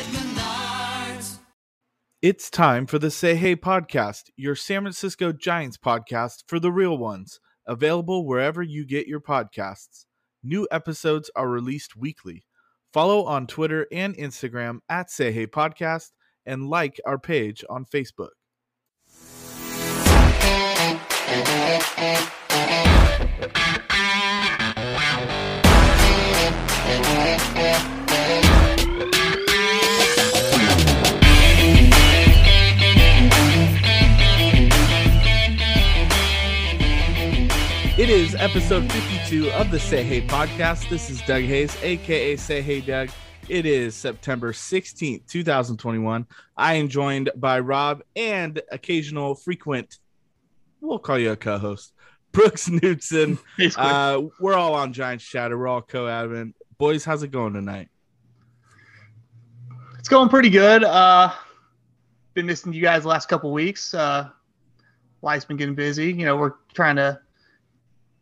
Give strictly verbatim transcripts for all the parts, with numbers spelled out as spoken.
Menards. It's time for the Say Hey Podcast, your San Francisco Giants podcast for the real ones. Available wherever you get your podcasts. New episodes are released weekly. Follow on Twitter and Instagram at Say Hey Podcast and like our page on Facebook. It is episode fifty-two of the Say Hey Podcast. This is Doug Hayes, a k a. Say Hey Doug. It is September sixteenth, twenty twenty-one. I am joined by Rob and occasional frequent, we'll call you a co-host, Brooks Newton. Uh, we're all on Giant Chatter. We're all co-admin. Boys, how's it going tonight? It's going pretty good. Uh, been missing you guys the last couple weeks. Uh, life's been getting busy. You know, we're trying to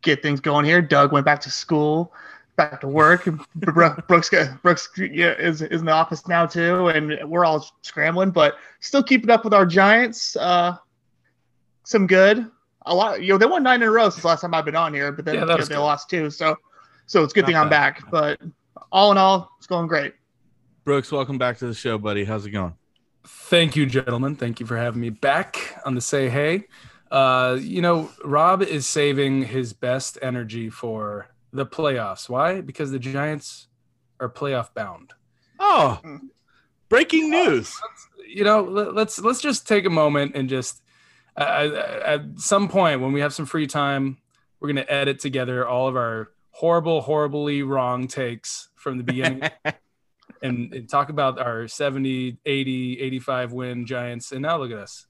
get things going here. Doug went back to school, back to work. Brooks Brooks yeah, is, is in the office now too, and we're all scrambling, but still keeping up with our Giants. Uh, some good. A lot. You know, they won nine in a row since last time I've been on here, but then yeah, you know, they lost two. So, so it's a good Not thing bad. I'm back. But all in all, it's going great. Brooks, welcome back to the show, buddy. How's it going? Thank you, gentlemen. Thank you for having me back on the Say Hey. Uh, you know, Rob is saving his best energy for the playoffs. Why? Because the Giants are playoff bound. Oh, breaking news. Uh, let's, you know, let, let's, let's just take a moment and just, uh, at some point when we have some free time, we're going to edit together all of our horrible, horribly wrong takes from the beginning and, and talk about our seventy, eighty, eighty-five win Giants. And now look at us.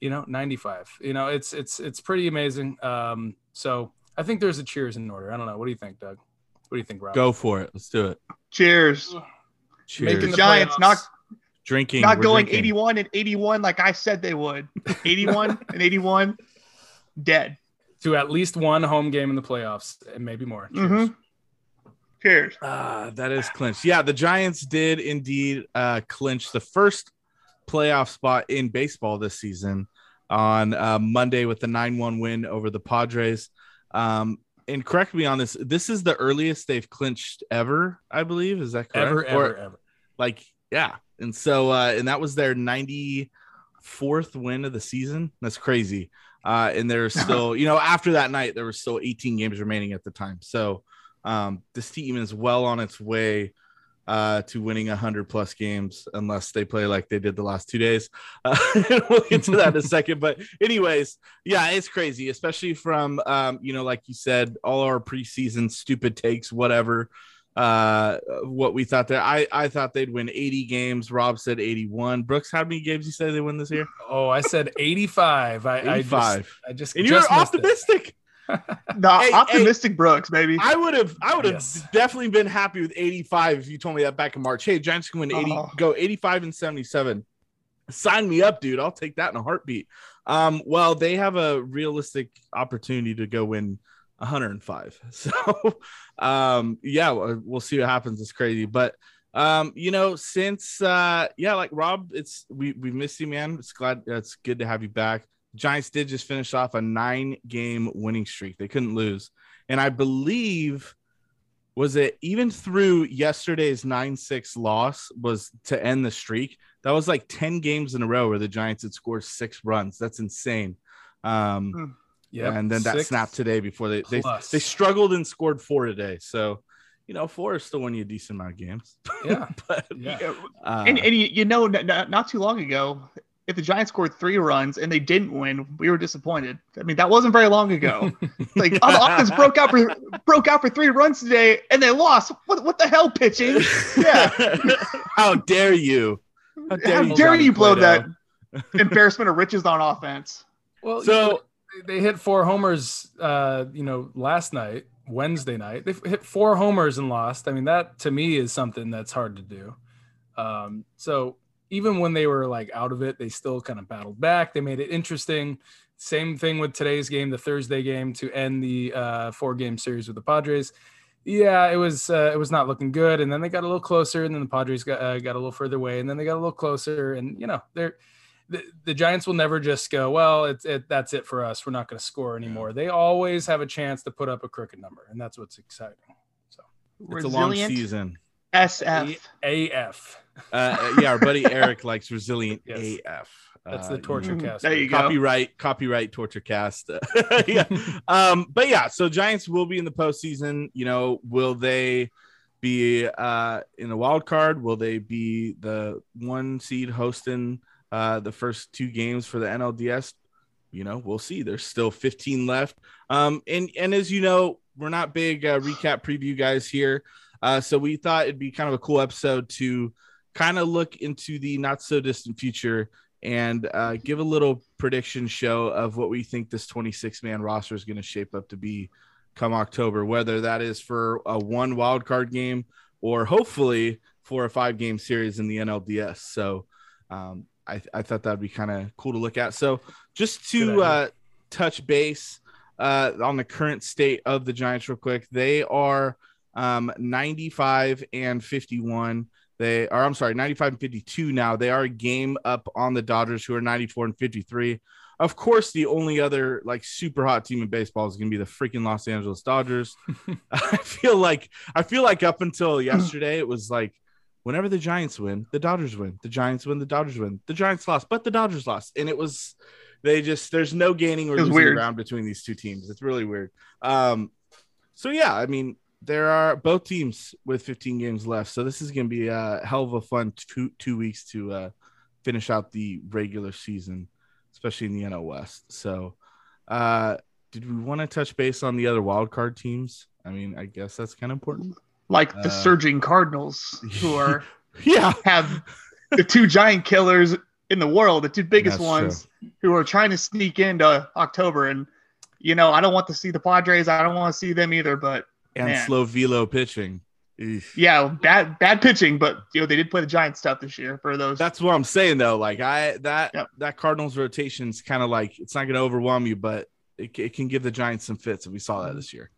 You know, ninety-five, you know, it's, it's, it's pretty amazing. Um, so I think there's a cheers in order. I don't know. What do you think, Doug? What do you think, Rob? Go for it. Let's do it. Cheers. Cheers. Making the Giants not drinking, not We're going drinking. eighty-one and eighty-one. Like I said, they would eighty-one and eighty-one dead to at least one home game in the playoffs and maybe more. Cheers. Mm-hmm. Cheers. Ah, that is clinched. Yeah. The Giants did indeed uh, clinch the first playoff spot in baseball this season on uh, Monday with the nine one win over the Padres. Um, and correct me on this. This is the earliest they've clinched ever, I believe. Is that correct? Ever, ever, or, ever. Like, yeah. And so, uh, and that was their ninety-fourth win of the season. That's crazy. Uh, and there's still, you know, after that night, there were still eighteen games remaining at the time. So um, this team is well on its way uh to winning one hundred plus games unless they play like they did the last two days. Uh, we'll get to that in a second, but anyways, yeah, it's crazy, especially from um you know, like you said, all our preseason stupid takes, whatever, uh what we thought there. I I thought they'd win eighty games. Rob said eighty-one. Brooks, how many games you say they win this year? Oh, I said eighty-five. I eighty-five. I just, I just and just you're optimistic it. No, hey, optimistic hey, Brooks, baby. I would have, I would have yes. definitely been happy with eighty-five if you told me that back in March. Hey, Giants can win eighty, oh. go eighty-five and seventy-seven. Sign me up, dude. I'll take that in a heartbeat. Um, well, they have a realistic opportunity to go win one hundred five. So, um, yeah, we'll see what happens. It's crazy, but um, you know, since uh, yeah, like Rob, it's we we missed you, man. It's glad it's good to have you back. Giants did just finish off a nine-game winning streak. They couldn't lose. And I believe, was it even through yesterday's nine six loss was to end the streak? That was like ten games in a row where the Giants had scored six runs. That's insane. Um, yeah, and then that six snapped today before they, they they struggled and scored four today. So, you know, four is still winning a decent amount of games. Yeah. But, yeah. Uh, and, and, you, you know, not, not too long ago, if the Giants scored three runs and they didn't win, we were disappointed. I mean, that wasn't very long ago. Like, oh, the offense broke out for broke out for three runs today, and they lost. What what the hell, pitching? Yeah, how dare you? How dare, How dare you blow that embarrassment of riches on offense? Well, so you know, they hit four homers, uh, you know, last night, Wednesday night. They hit four homers and lost. I mean, that to me is something that's hard to do. Um, so even when they were like out of it, they still kind of battled back. They made it interesting. Same thing with today's game, the Thursday game to end the uh, four-game series with the Padres. Yeah, it was uh, it was not looking good, and then they got a little closer, and then the Padres got uh, got a little further away, and then they got a little closer, and you know, they're the, the Giants will never just go, well, it's it that's it for us. We're not going to score anymore. Yeah. They always have a chance to put up a crooked number, and that's what's exciting. So it's resilient a long season. S F A- AF. Uh, yeah, our buddy Eric likes resilient yes. A F. That's the torture uh, cast. There you go. Copyright, copyright torture cast. yeah. Um, but yeah, so Giants will be in the postseason. You know, will they be uh, in the wild card? Will they be the one seed hosting uh, the first two games for the N L D S? You know, we'll see. There's still fifteen left. Um, and, and as you know, we're not big uh, recap preview guys here. Uh, so we thought it'd be kind of a cool episode to kind of look into the not so distant future and uh, give a little prediction show of what we think this twenty-six man roster is going to shape up to be come October, whether that is for a one wild card game or hopefully for a five-game series in the N L D S. So um, I, I thought that would be kind of cool to look at. So just to uh, touch base uh, on the current state of the Giants real quick, they are um, ninety-five and fifty-one. They are, I'm sorry, ninety-five and fifty-two now. They are a game up on the Dodgers, who are ninety-four and fifty-three. Of course, the only other, like, super hot team in baseball is going to be the freaking Los Angeles Dodgers. I feel like I feel like up until yesterday, it was like, whenever the Giants win, the Dodgers win. The Giants win, the Dodgers win. The Giants lost, but the Dodgers lost. And it was – they just – there's no gaining or losing ground between these two teams. It's really weird. Um, so, yeah, I mean – there are both teams with fifteen games left, so this is going to be a hell of a fun two two weeks to uh, finish out the regular season, especially in the N L West. So, uh, did we want to touch base on the other wild card teams? I mean, I guess that's kind of important, like the uh, surging Cardinals, who are yeah have the two giant killers in the world, the two biggest that's ones, true. Who are trying to sneak into October. And you know, I don't want to see the Padres. I don't want to see them either, but. And Man. slow velo pitching. Eesh. Yeah, bad bad pitching, but you know they did play the Giants stuff this year for those. That's what I'm saying though. Like I that yep. that Cardinals rotation's kind of like it's not going to overwhelm you, but it, it can give the Giants some fits, and we saw that this year.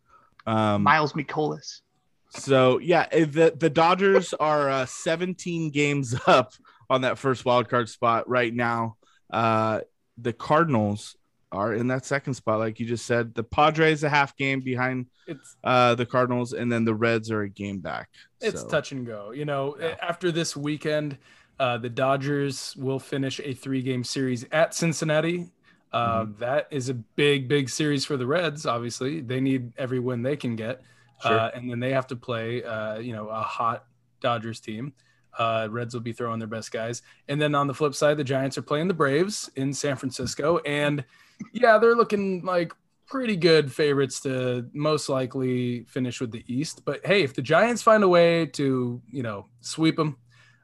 Um, Miles Mikolas. So yeah, the the Dodgers are uh, seventeen games up on that first wild card spot right now. Uh, the Cardinals are in that second spot, like you just said. The Padres a half game behind it's, uh, the Cardinals, and then the Reds are a game back. It's so. touch and go. You know, yeah. After this weekend, uh, the Dodgers will finish a three-game series at Cincinnati. Uh, mm-hmm. That is a big, big series for the Reds, obviously. They need every win they can get, sure. uh, and then they have to play, uh, you know, a hot Dodgers team. Uh, Reds will be throwing their best guys. And then on the flip side, the Giants are playing the Braves in San Francisco, and yeah, they're looking like pretty good favorites to most likely finish with the East. But hey, if the Giants find a way to, you know, sweep them,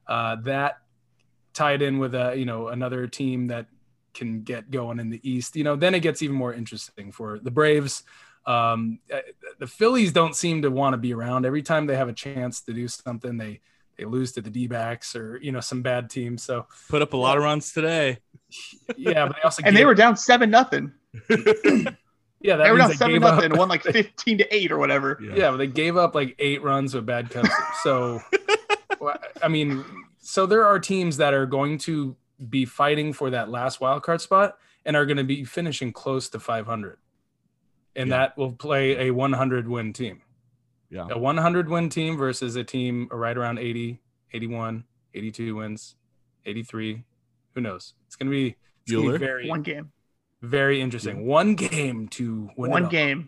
uh, that tied in with a, you know, another team that can get going in the East, you know, then it gets even more interesting for the Braves. Um, the Phillies don't seem to want to be around. Every time they have a chance to do something, they, they lose to the D-backs or, you know, some bad teams. So put up a lot of runs today. Yeah, but they also and they were down seven nothing. yeah, that they were down they seven nothing, won like fifteen to eight or whatever. Yeah. yeah, but they gave up like eight runs with bad cuts. So, I mean, so there are teams that are going to be fighting for that last wild card spot and are going to be finishing close to five hundred, and yeah. that will play a one hundred win team. Yeah, a one hundred win team versus a team right around eighty, eighty-one, eighty-two wins, eighty-three. Who knows? It's going to be, gonna be very, one game. Very interesting. Yeah. One game to win. One game.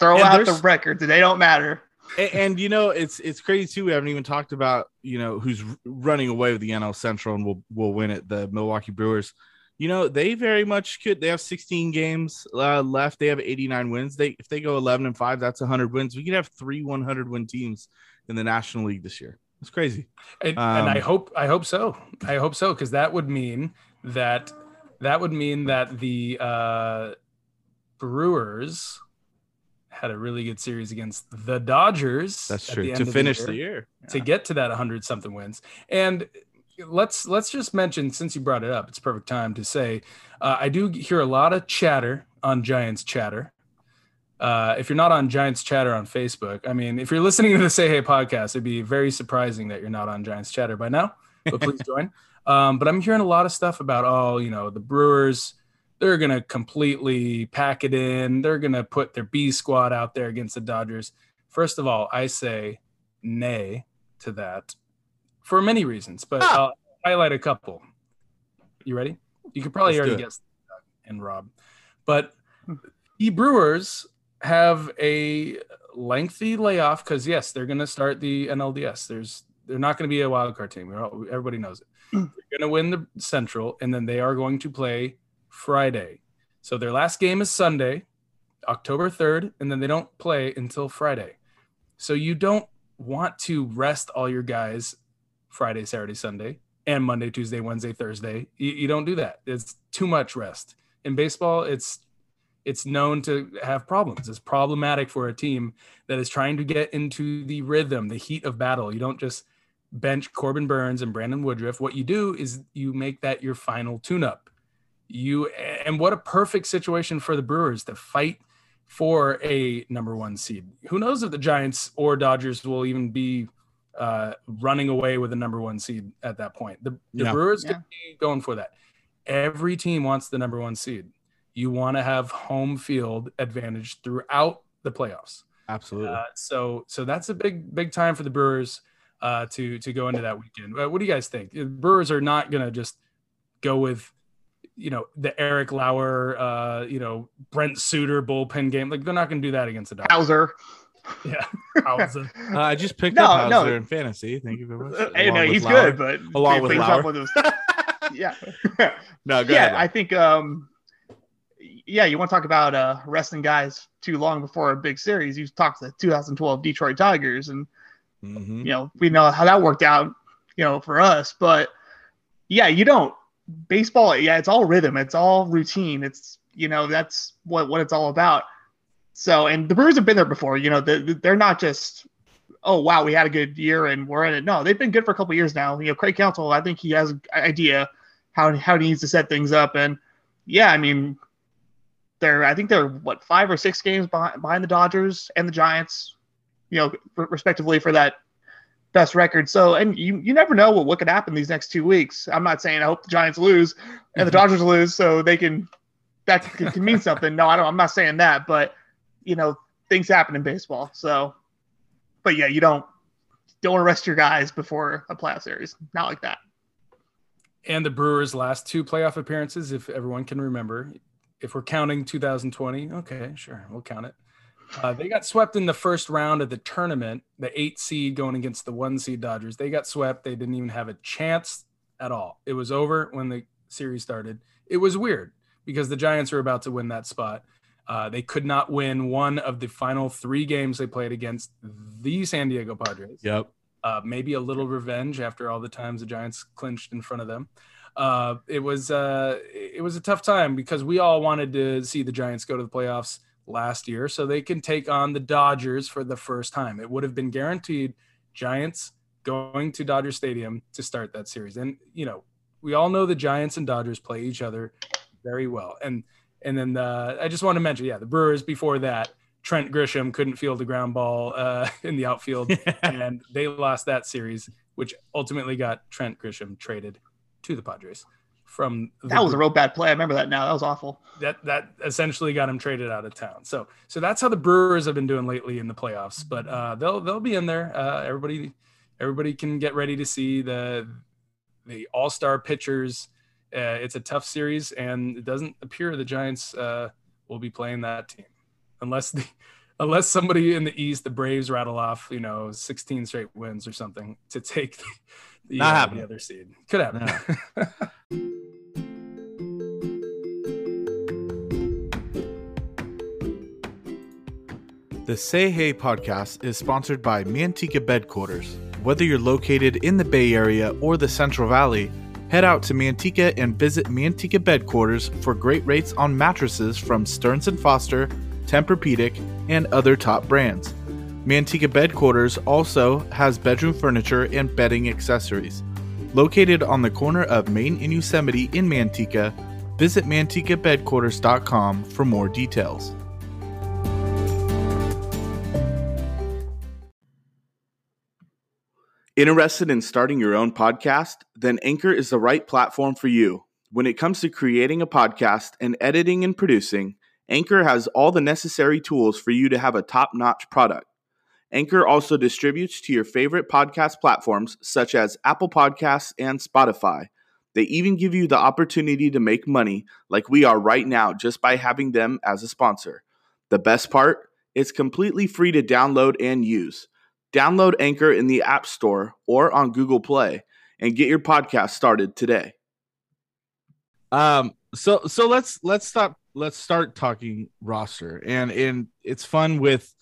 Throw and out the records. They don't matter. And, and, you know, it's it's crazy, too. We haven't even talked about, you know, who's running away with the N L Central and will will win it, the Milwaukee Brewers. You know, they very much could. They have sixteen games uh, left. They have eighty-nine wins. They If they go eleven and five, that's one hundred wins. We could have three one hundred win teams in the National League this year. It's crazy. And, um, and I hope, I hope so. I hope so. Cause that would mean that, that would mean that the uh, Brewers had a really good series against the Dodgers. That's true. To finish the year, the year. Yeah. To get to that hundred something wins. And let's, let's just mention, since you brought it up, it's a perfect time to say, uh, I do hear a lot of chatter on Giants Chatter. Uh, if you're not on Giants Chatter on Facebook, I mean, if you're listening to the Say Hey podcast, it'd be very surprising that you're not on Giants Chatter by now, but please join. Um, but I'm hearing a lot of stuff about, oh, you know, the Brewers, they're going to completely pack it in. They're going to put their B squad out there against the Dodgers. First of all, I say nay to that for many reasons, but ah. I'll highlight a couple. You ready? You could probably Let's already guess Doug and Rob, but the Brewers have a lengthy layoff because, yes, they're going to start the N L D S. There's They're not going to be a wild card team. All, everybody knows it. They're going to win the Central, and then they are going to play Friday. So their last game is Sunday, October third, and then they don't play until Friday. So you don't want to rest all your guys Friday, Saturday, Sunday, and Monday, Tuesday, Wednesday, Thursday. You, you don't do that. It's too much rest. In baseball, it's It's known to have problems. It's problematic for a team that is trying to get into the rhythm, the heat of battle. You don't just bench Corbin Burns and Brandon Woodruff. What you do is you make that your final tune-up. You and what a perfect situation for the Brewers to fight for a number one seed. Who knows if the Giants or Dodgers will even be uh, running away with a number one seed at that point. The, the yeah. Brewers yeah. could be going for that. Every team wants the number one seed. You want to have home field advantage throughout the playoffs. Absolutely. Uh, so, so that's a big, big time for the Brewers uh, to to go into that weekend. Uh, what do you guys think? The Brewers are not going to just go with, you know, the Eric Lauer, uh, you know, Brent Suter bullpen game. Like they're not going to do that against the Dodgers. Hauser. Yeah, Hauser. uh, I just picked no, up Hauser no. in fantasy. Thank you very much. Hey, no, he's Lauer. good, but along with Lauer. With those... yeah. no, go yeah, ahead. I think. Um, Yeah, you want to talk about uh, resting guys too long before a big series. You talked to the two thousand twelve Detroit Tigers, and, mm-hmm. you know, we know how that worked out, you know, for us. But, yeah, you don't. Baseball, yeah, it's all rhythm. It's all routine. It's, you know, that's what, what it's all about. So, and the Brewers have been there before. You know, they're, they're not just, oh, wow, we had a good year and we're in it. No, they've been good for a couple of years now. You know, Craig Counsell, I think he has an idea how, how he needs to set things up. And, yeah, I mean – They're, I think they're, what, five or six games behind, behind the Dodgers and the Giants, you know, r- respectively for that best record. So, and you, you never know what, what could happen these next two weeks. I'm not saying I hope the Giants lose and the Dodgers lose so they can, that can, can mean something. No, I don't, I'm not saying that, but, you know, things happen in baseball. So, but yeah, you don't, don't arrest your guys before a playoff series. Not like that. And the Brewers' last two playoff appearances, if everyone can remember, if we're counting two thousand twenty, okay, sure, we'll count it. Uh, they got swept in the first round of the tournament, the eight seed going against the one seed Dodgers. They got swept. They didn't even have a chance at all. It was over when the series started. It was weird because the Giants were about to win that spot. Uh, they could not win one of the final three games they played against the San Diego Padres. Yep. Uh, maybe a little revenge after all the times the Giants clinched in front of them. Uh, it was uh, it was a tough time because we all wanted to see the Giants go to the playoffs last year so they can take on the Dodgers for the first time. It would have been guaranteed Giants going to Dodger Stadium to start that series. And, you know, we all know the Giants and Dodgers play each other very well. And and then uh, I just want to mention, yeah, the Brewers before that, Trent Grisham couldn't field a ground ball uh, in the outfield, and they lost that series, which ultimately got Trent Grisham traded to the Padres from the that was a real bad play. I remember that now. That was awful. That that essentially got him traded out of town. So so that's how the Brewers have been doing lately in the playoffs. But uh, they'll they'll be in there. Uh, everybody everybody can get ready to see the the all-star pitchers. Uh, it's a tough series, and it doesn't appear the Giants uh, will be playing that team unless the unless somebody in the East, the Braves, rattle off you know sixteen straight wins or something to take. The, The, Not happening. The other seed. Could happen. No. The Say Hey podcast is sponsored by Manteca Bedquarters. whether you're located in the Bay Area or the Central Valley, head out to Manteca and visit Manteca Bedquarters for great rates on mattresses from Stearns and Foster, Tempur-Pedic, and other top brands. Manteca Bedquarters also has bedroom furniture and bedding accessories. Located on the corner of Main and Yosemite in Manteca, visit manteca bedquarters dot com for more details. Interested in starting your own podcast? Then Anchor is the right platform for you. When it comes to creating a podcast and editing and producing, Anchor has all the necessary tools for you to have a top-notch product. Anchor also distributes to your favorite podcast platforms such as Apple Podcasts and Spotify. They even give you the opportunity to make money like we are right now just by having them as a sponsor. The best part? It's completely free to download and use. Download Anchor in the App Store or on Google Play and get your podcast started today. Um, so so let's let's stop let's start talking roster. And and it's fun with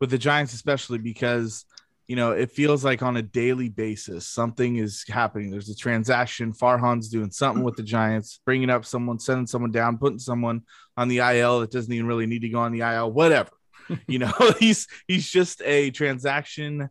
with the Giants, especially because, you know, it feels like on a daily basis something is happening. There's a transaction. Farhan's doing something with the Giants, bringing up someone, sending someone down, putting someone on the I L that doesn't even really need to go on the I L, whatever. You know, he's he's just a transaction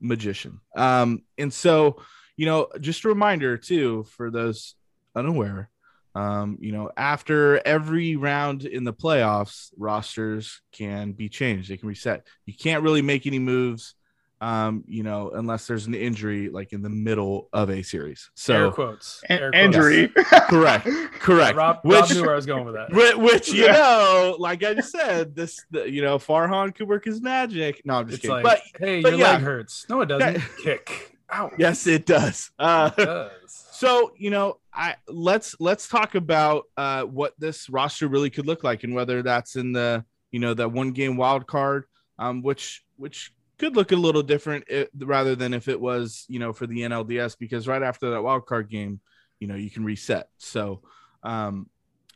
magician. Um, and so, you know, just a reminder, too, for those unaware, um, you know, after every round in the playoffs, rosters can be changed. They can reset. You can't really make any moves, um, you know, unless there's an injury like in the middle of a series. So air quotes. Air quotes. Injury. Yes. Correct. Correct. Rob, which, Rob knew where I was going with that. Which, you yeah. know, like I just said, this, the, you know, Farhan could work his magic. No, I'm just it's kidding. Like, but, hey, but your yeah. leg hurts. No, it doesn't. Yeah. Kick. Ow. Yes, it does. Uh, it does. So, you know, I let's let's talk about uh, what this roster really could look like, and whether that's in the, you know, that one game wild card, um, which which. could look a little different if, rather than if it was, you know, for the N L D S, because right after that wild card game, you know, you can reset. So um,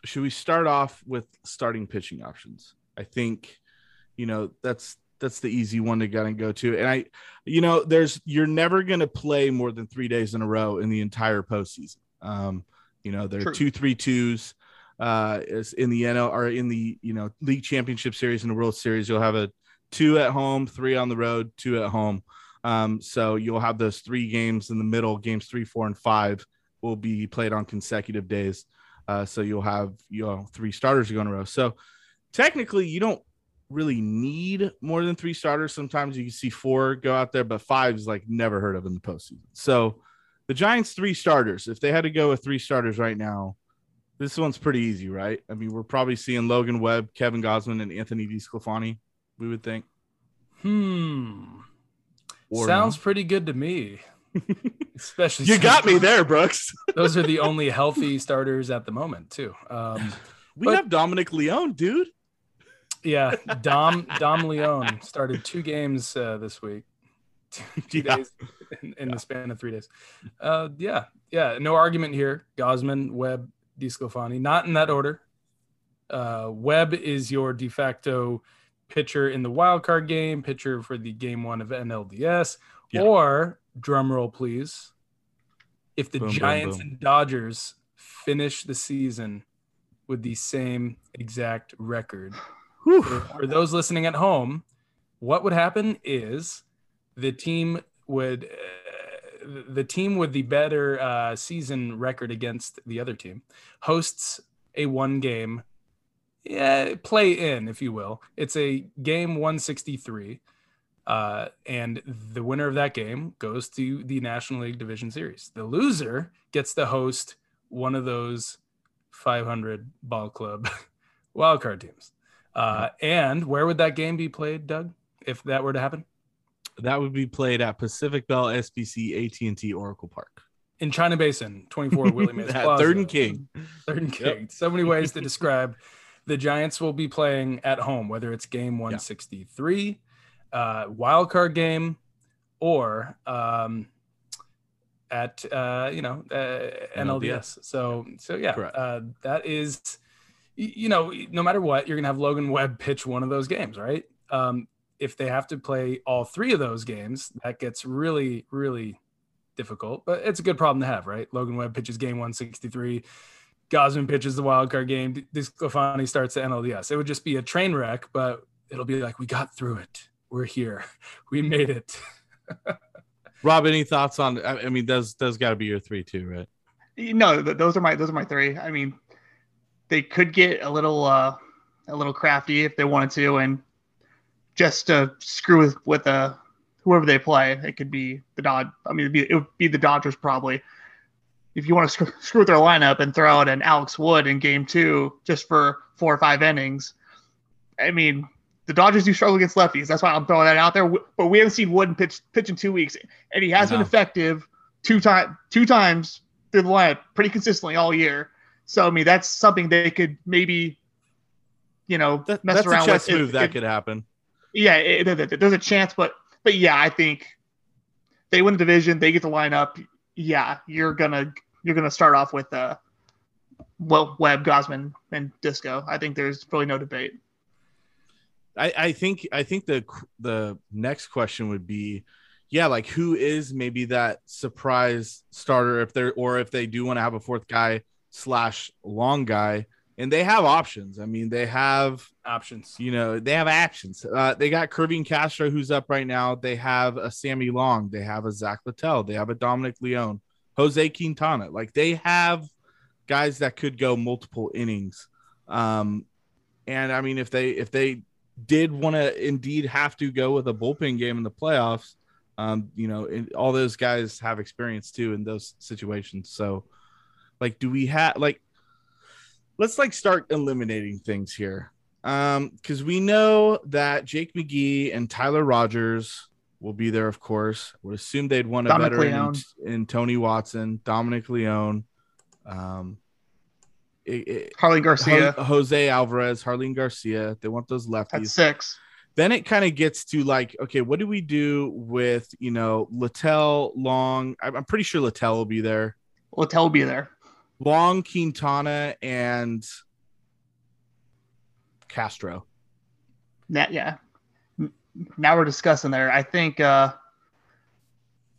should we start off with starting pitching options? I think, you know, that's, that's the easy one to kind of go to. And I, you know, there's, you're never going to play more than three days in a row in the entire postseason. Um, you know, there are True. two, three twos uh, in the N L or in the, you know, league championship series and the World Series. You'll have a, two at home, three on the road, two at home. Um, so you'll have those three games in the middle. Games three, four, and five will be played on consecutive days. Uh, so you'll have, you know, three starters go in a row. So technically you don't really need more than three starters. Sometimes you can see four go out there, but five is like never heard of in the postseason. So the Giants, three starters. If they had to go with three starters right now, this one's pretty easy, right? I mean, we're probably seeing Logan Webb, Kevin Gausman, and Anthony DeSclafani. We would think. Hmm. Or Sounds no. pretty good to me. Especially you got me there, Brooks. Those are the only healthy starters at the moment, too. Um, we but, have Dominic Leone, dude. Yeah, Dom Dom Leone started two games uh, this week. Two yeah. days in, in yeah. the span of three days. Uh, yeah, yeah. No argument here. Gausman, Webb, DeSclafani, not in that order. Uh, Webb is your de facto pitcher in the wild card game, pitcher for the game one of N L D S, yeah. or drum roll, please. If the boom, Giants boom, boom. and Dodgers finish the season with the same exact record, for, for those listening at home, what would happen is the team would uh, the team with the better uh, season record against the other team hosts a one game. Yeah, play in, if you will. It's a game one sixty-three, uh, and the winner of that game goes to the National League Division Series. The loser gets to host one of those five hundred ball club wildcard teams. Uh, and where would that game be played, Doug, if that were to happen? That would be played at Pacific Bell, S B C, A T and T, Oracle Park. In China Basin, twenty-four Willie Mays Plaza. Third and King. Third and King. Yep. So many ways to describe... The Giants will be playing at home, whether it's game one sixty-three, yeah. uh, wild card game, or um, at uh, you know uh, N L D S. So so yeah, uh, that is, you know, no matter what, you're gonna have Logan Webb pitch one of those games, right? Um, if they have to play all three of those games, that gets really, really difficult. But it's a good problem to have, right? Logan Webb pitches game one sixty-three. Gausman pitches the wild card game. DeSclafani starts the N L D S. It would just be a train wreck, but it'll be like, we got through it. We're here. We made it. Rob, any thoughts on, I mean, those, those got to be your three too, right? No, those are my, those are my three. I mean, they could get a little, uh, a little crafty if they wanted to, and just to screw with, with uh, whoever they play. It could be the Dod. I mean, it'd be, it would be the Dodgers probably. If you want to screw, screw with their lineup and throw out an Alex Wood in game two just for four or five innings. I mean, the Dodgers do struggle against lefties. That's why I'm throwing that out there. But we haven't seen Wooden pitch pitch in two weeks, and he has no. been effective two time two times through the lineup pretty consistently all year. So I mean, that's something they could maybe, you know, that, mess that's around a chess with. Move if, that if, could happen. Yeah, it, it, it, there's a chance, but but yeah, I think they win the division. They get the lineup. Yeah, you're gonna you're gonna start off with uh, well, Webb, Gausman, and Disco. I think there's really no debate. I, I think I think the the next question would be, yeah, like who is maybe that surprise starter if they're or if they do want to have a fourth guy slash long guy, and they have options. I mean, they have options. You know, they have options. Uh, they got Kervin Castro, who's up right now. They have a Sammy Long. They have a Zach Littell. They have a Dominic Leone, Jose Quintana. Like they have guys that could go multiple innings. Um, and I mean, if they if they did want to indeed have to go with a bullpen game in the playoffs. Um, you know, it, all those guys have experience too in those situations. So like, do we have like, let's like start eliminating things here. Um, cause we know that Jake McGee and Tyler Rogers will be there. Of course, would assume they'd want a veteran in, in Tony Watson, Dominic Leone, um, It, it, Jarlín García, Jose Alvarez, Jarlín García. They want those lefties. That's six. Then it kind of gets to like, okay, what do we do with, you know, Littell, Long? I'm pretty sure Littell will be there. Littell will be there. Long, Quintana, and Castro. That, yeah. Now we're discussing there. I think uh,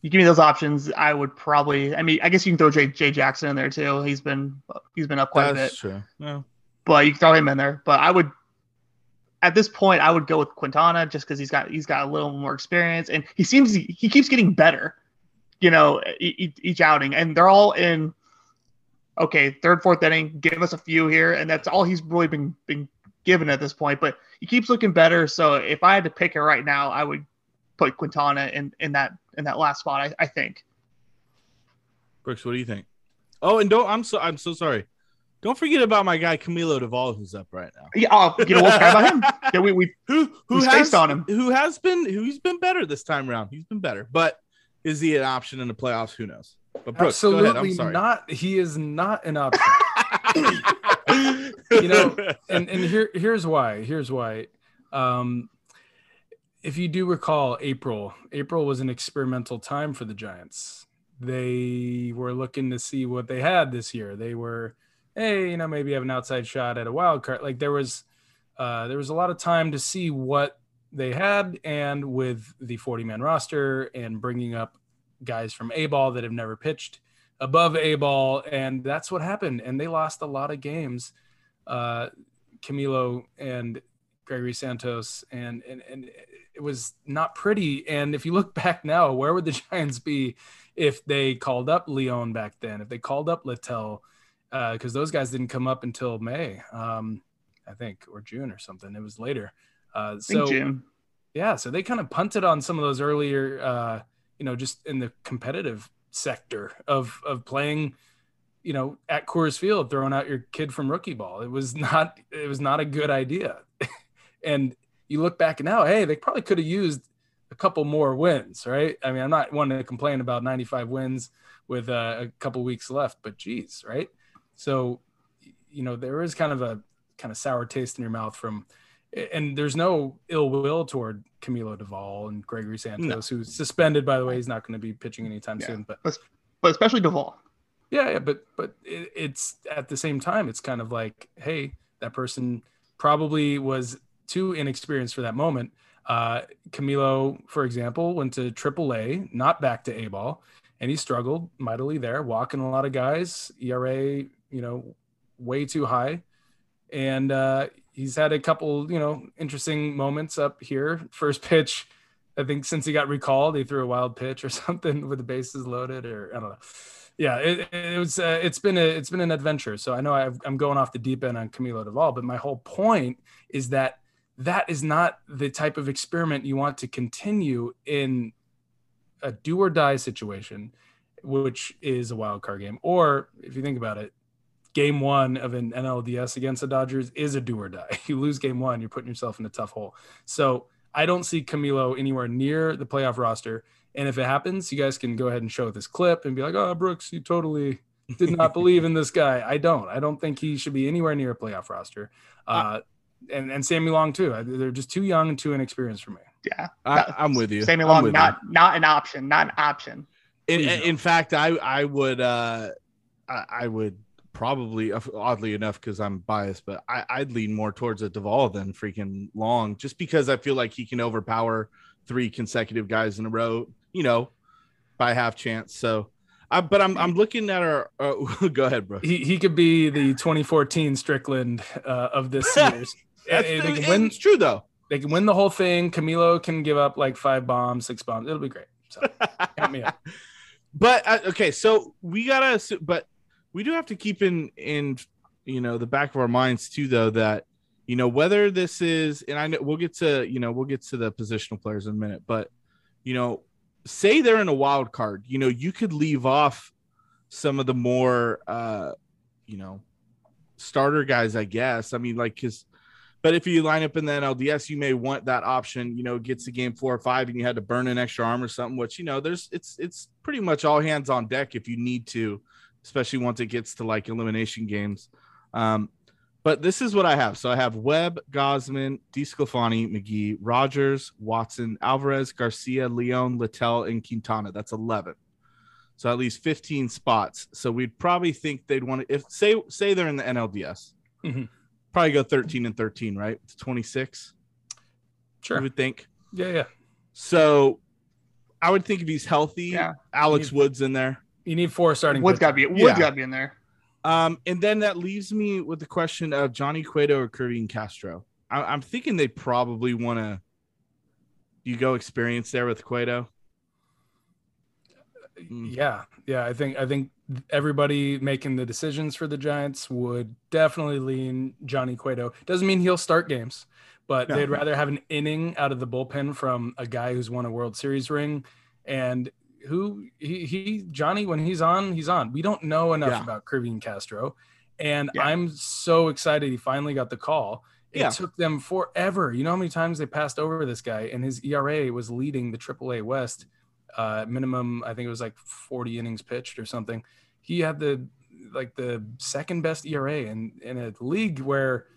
you give me those options, I would probably. I mean, I guess you can throw Jay, Jay Jackson in there too. He's been he's been up quite That's a bit. True. Yeah. But you can throw him in there. But I would, at this point, I would go with Quintana just because he's got he's got a little more experience, and he seems he, he keeps getting better, you know, each, each outing. And they're all in. Okay, third, fourth inning. Give us a few here, and that's all he's really been been given at this point. But he keeps looking better. So if I had to pick it right now, I would put Quintana in in that. in that last spot, I, I think. Brooks, what do you think? Oh, and don't I'm so I'm so sorry. Don't forget about my guy Camilo Doval, who's up right now. Yeah, oh, you know what? About him? Yeah, we we who who has on him? Who has been who's been better this time around? He's been better, but is he an option in the playoffs? Who knows? But Brooks, absolutely go ahead. I'm sorry. Not. He is not an option. You know, and and here here's why. Here's why. Um, If you do recall, April, April was an experimental time for the Giants. They were looking to see what they had this year. They were, hey, you know, maybe have an outside shot at a wild card. Like there was, uh, there was a lot of time to see what they had. And with the forty-man roster and bringing up guys from A-ball that have never pitched above A-ball, and that's what happened. And they lost a lot of games. Uh, Camilo and Gregory Santos, and and and it was not pretty. And if you look back now, where would the Giants be if they called up Leone back then, if they called up Littell, because uh, those guys didn't come up until May, um, I think, or June or something. It was later. Uh, so, June. Yeah, so they kind of punted on some of those earlier, uh, you know, just in the competitive sector of of playing, you know, at Coors Field, throwing out your kid from rookie ball. It was not. It was not a good idea. And you look back now, hey, they probably could have used a couple more wins, right? I mean, I'm not one to complain about ninety-five wins with uh, a couple weeks left, but geez, right? So, you know, there is kind of a kind of sour taste in your mouth from, and there's no ill will toward Camilo Doval and Gregory Santos, no. who's suspended, by the way. He's not going to be pitching anytime yeah. soon, but but especially Doval. Yeah, yeah, but but it, it's at the same time, it's kind of like, hey, that person probably was too inexperienced for that moment. Uh, Camilo, for example, went to triple A, not back to A-ball, and he struggled mightily there, walking a lot of guys, E R A, you know, way too high. And uh, he's had a couple, you know, interesting moments up here. First pitch, I think since he got recalled, he threw a wild pitch or something with the bases loaded, or I don't know. Yeah, it, it was, uh, it's been a, it's been an adventure. So I know I've, I'm going off the deep end on Camilo Doval, but my whole point is that that is not the type of experiment you want to continue in a do or die situation, which is a wild card game. Or if you think about it, game one of an N L D S against the Dodgers is a do or die. If you lose game one, you're putting yourself in a tough hole. So I don't see Camilo anywhere near the playoff roster. And if it happens, you guys can go ahead and show this clip and be like, oh, Brooks, you totally did not believe in this guy. I don't. I don't think he should be anywhere near a playoff roster. Uh, and, and Sammy Long, too. They're just too young and too inexperienced for me. Yeah. I, I'm with you. Sammy Long, not you. not an option. Not an option. In, in fact, I, I would uh, I would probably, oddly enough, because I'm biased, but I, I'd lean more towards a Doval than freaking Long, just because I feel like he can overpower three consecutive guys in a row, you know, by half chance. So, I, but I'm I'm looking at our. Uh, go ahead, bro. He he could be the twenty fourteen Strickland uh, of this series. That's it, the, they can win, it's true though. They can win the whole thing. Camilo can give up like five bombs, six bombs. It'll be great. So, count me up. But uh, okay, so we gotta. But we do have to keep in in you know the back of our minds too, though, that you know whether this is, and I know we'll get to you know we'll get to the positional players in a minute, but you know. Say they're in a wild card, you know, you could leave off some of the more, uh, you know, starter guys, I guess. I mean, like, because, but if you line up in the N L D S, you may want that option, you know, gets to game four or five and you had to burn an extra arm or something, which, you know, there's, it's, it's pretty much all hands on deck if you need to, especially once it gets to like elimination games. Um, but this is what I have. So I have Webb, Gausman, DeSclafani, McGee, Rogers, Watson, Alvarez, Garcia, Leon, Littell, and Quintana. That's eleven. So at least fifteen spots. So we'd probably think they'd want to, if say say they're in the N L D S, mm-hmm. probably go thirteen and thirteen, right? It's twenty-six. Sure. You would think. Yeah, yeah. So I would think if he's healthy, yeah. Alex need, Wood's in there. You need four starting. Wood's got to be. Wood's yeah. got to be in there. Um, and then that leaves me with the question of Johnny Cueto or Kirvin Castro. I- I'm thinking they probably want to. You go experience there with Cueto. Mm. Yeah, yeah. I think I think everybody making the decisions for the Giants would definitely lean Johnny Cueto. Doesn't mean he'll start games, but no. They'd rather have an inning out of the bullpen from a guy who's won a World Series ring, and. Who he, he Johnny when he's on he's on. We don't know enough yeah. about Kirvin Castro, and yeah. I'm so excited he finally got the call. It yeah. took them forever. You know how many times they passed over this guy, and his E R A was leading the triple A West uh, minimum. I think it was like forty innings pitched or something. He had the like the second best E R A in in a league where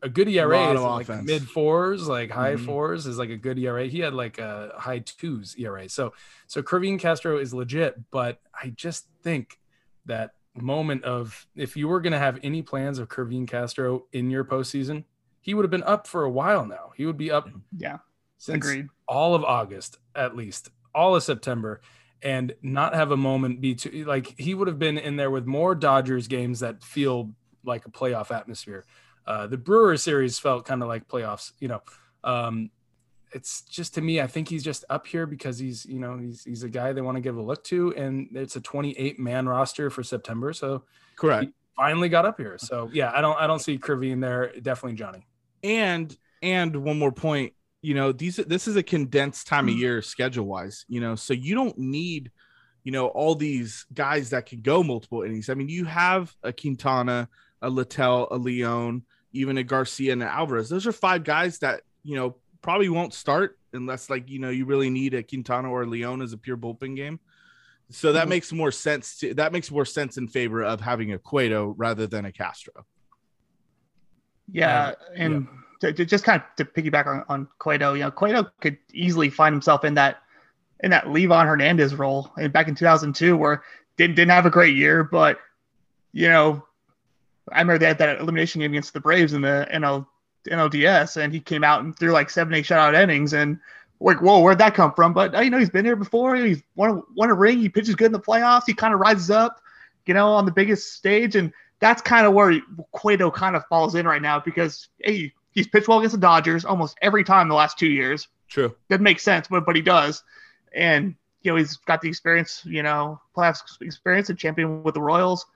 a good E R A is like mid fours, like high mm-hmm. fours is like a good E R A. He had like a high twos E R A. So, so Kirvin Castro is legit, but I just think that moment of, if you were going to have any plans of Kirvin Castro in your postseason, he would have been up for a while now. He would be up. Yeah. Since Agreed. All of August, at least all of September, and not have a moment be too, like he would have been in there with more Dodgers games that feel like a playoff atmosphere. Uh, the Brewer series felt kind of like playoffs, you know. Um, it's just to me, I think he's just up here because he's, you know, he's he's a guy they want to give a look to, and it's a twenty-eight man roster for September, so correct. He finally got up here, so yeah, I don't I don't see Kirvin there, definitely Johnny. And and one more point, you know, these this is a condensed time of year schedule wise, you know, so you don't need, you know, all these guys that can go multiple innings. I mean, you have a Quintana, a Littell, a Leon. Even a Garcia and an Alvarez, those are five guys that, you know, probably won't start unless like, you know, you really need a Quintana or a Leon as a pure bullpen game. So that mm-hmm. makes more sense. To, that makes more sense in favor of having a Cueto rather than a Castro. Yeah. Uh, and yeah. To, to just kind of to piggyback on, on Cueto, you know, Cueto could easily find himself in that, in that Levan Hernandez role and back in two thousand two where didn't, didn't have a great year, but you know, I remember they had that elimination game against the Braves in the N L to N L D S, and he came out and threw like seven, eight shutout innings, and like, whoa, where'd that come from? But you know, he's been here before. He's won, won a ring. He pitches good in the playoffs. He kind of rises up, you know, on the biggest stage, and that's kind of where Cueto kind of falls in right now because hey, he's pitched well against the Dodgers almost every time the last two years. True, that makes sense, but but he does, and you know, he's got the experience, you know, playoffs experience and champion with the Royals.